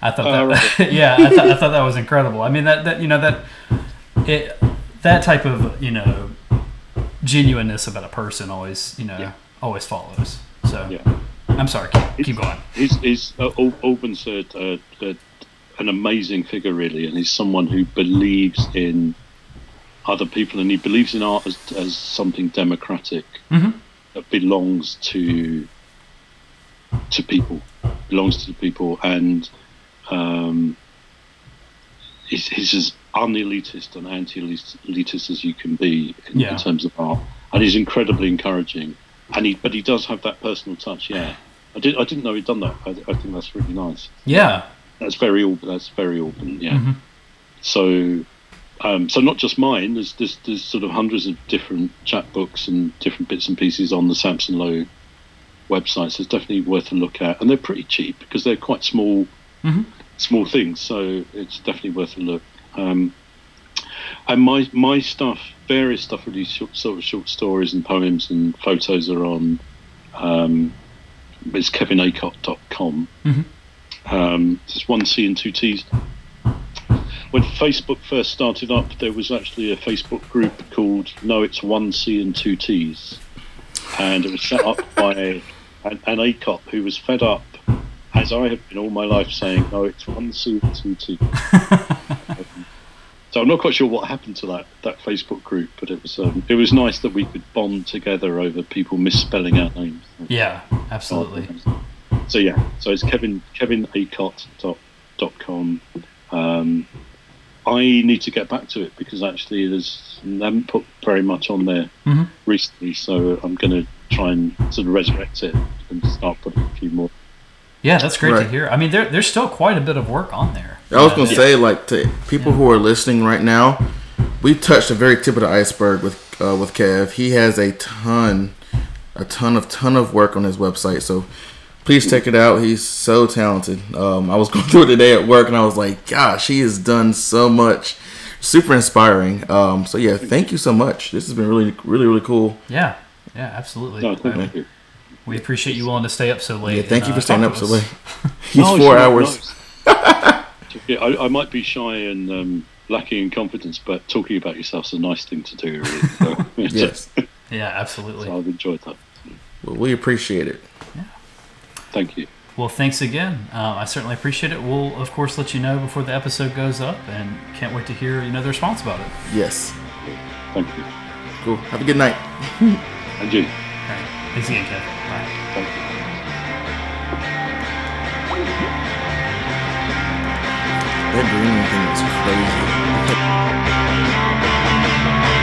I thought that, right. I thought that was incredible. I mean, that type of, you know, genuineness about a person always, you know, always follows. So, I'm sorry, keep going. Alban's an amazing figure, really, and he's someone who believes in other people, and he believes in art as something democratic. that belongs to people, belongs to the people, and he's as unelitist and anti-elitist as you can be in terms of art, and he's incredibly encouraging. And he does have that personal touch. Yeah, I didn't know he'd done that. I think that's really nice. Yeah, that's very Albin. Yeah. Mm-hmm. So. So not just mine. There's sort of hundreds of different chapbooks and different bits and pieces on the Samson Low website. So it's definitely worth a look at, and they're pretty cheap because they're quite small, mm-hmm. small things. So it's definitely worth a look. And my stuff, various stuff, really sort of short stories and poems and photos are on. It's kevinacott.com. Mm-hmm. It's 1C and 2T's. When Facebook first started up, there was actually a Facebook group called No, It's 1C and 2T's. And it was set up by an ACOP who was fed up, as I have been all my life, saying, no, it's 1C and 2T's. So I'm not quite sure what happened to that Facebook group, but it was nice that we could bond together over people misspelling our names. Yeah, absolutely. So, yeah, so it's kevinacott.com. I need to get back to it because actually they haven't put very much on there mm-hmm. recently, so I'm going to try and sort of resurrect it and start putting a few more. Yeah, that's great to hear. I mean, there's still quite a bit of work on there. I was going to say, like, to people who are listening right now, we've touched the very tip of the iceberg with Kev. He has a ton of work on his website, so please check it out. He's so talented. I was going through it today at work, and I was like, gosh, he has done so much. Super inspiring. So, yeah, thank you so much. This has been really, really, really cool. Yeah. Yeah, absolutely. No, thank you. We appreciate you willing to stay up so late. Yeah, thank you for staying up so late. He's 4 hours. Yeah, I might be shy and lacking in confidence, but talking about yourself is a nice thing to do, really. So, yes. Yeah, absolutely. So I've enjoyed that. Well, we appreciate it. Thank you. Well, thanks again. I certainly appreciate it. We'll, of course, let you know before the episode goes up, and can't wait to hear the response about it. Yes. Thank you. Cool. Have a good night. And you. All right. Thanks again, Kevin. Bye. Thank you. That dreaming thing was crazy.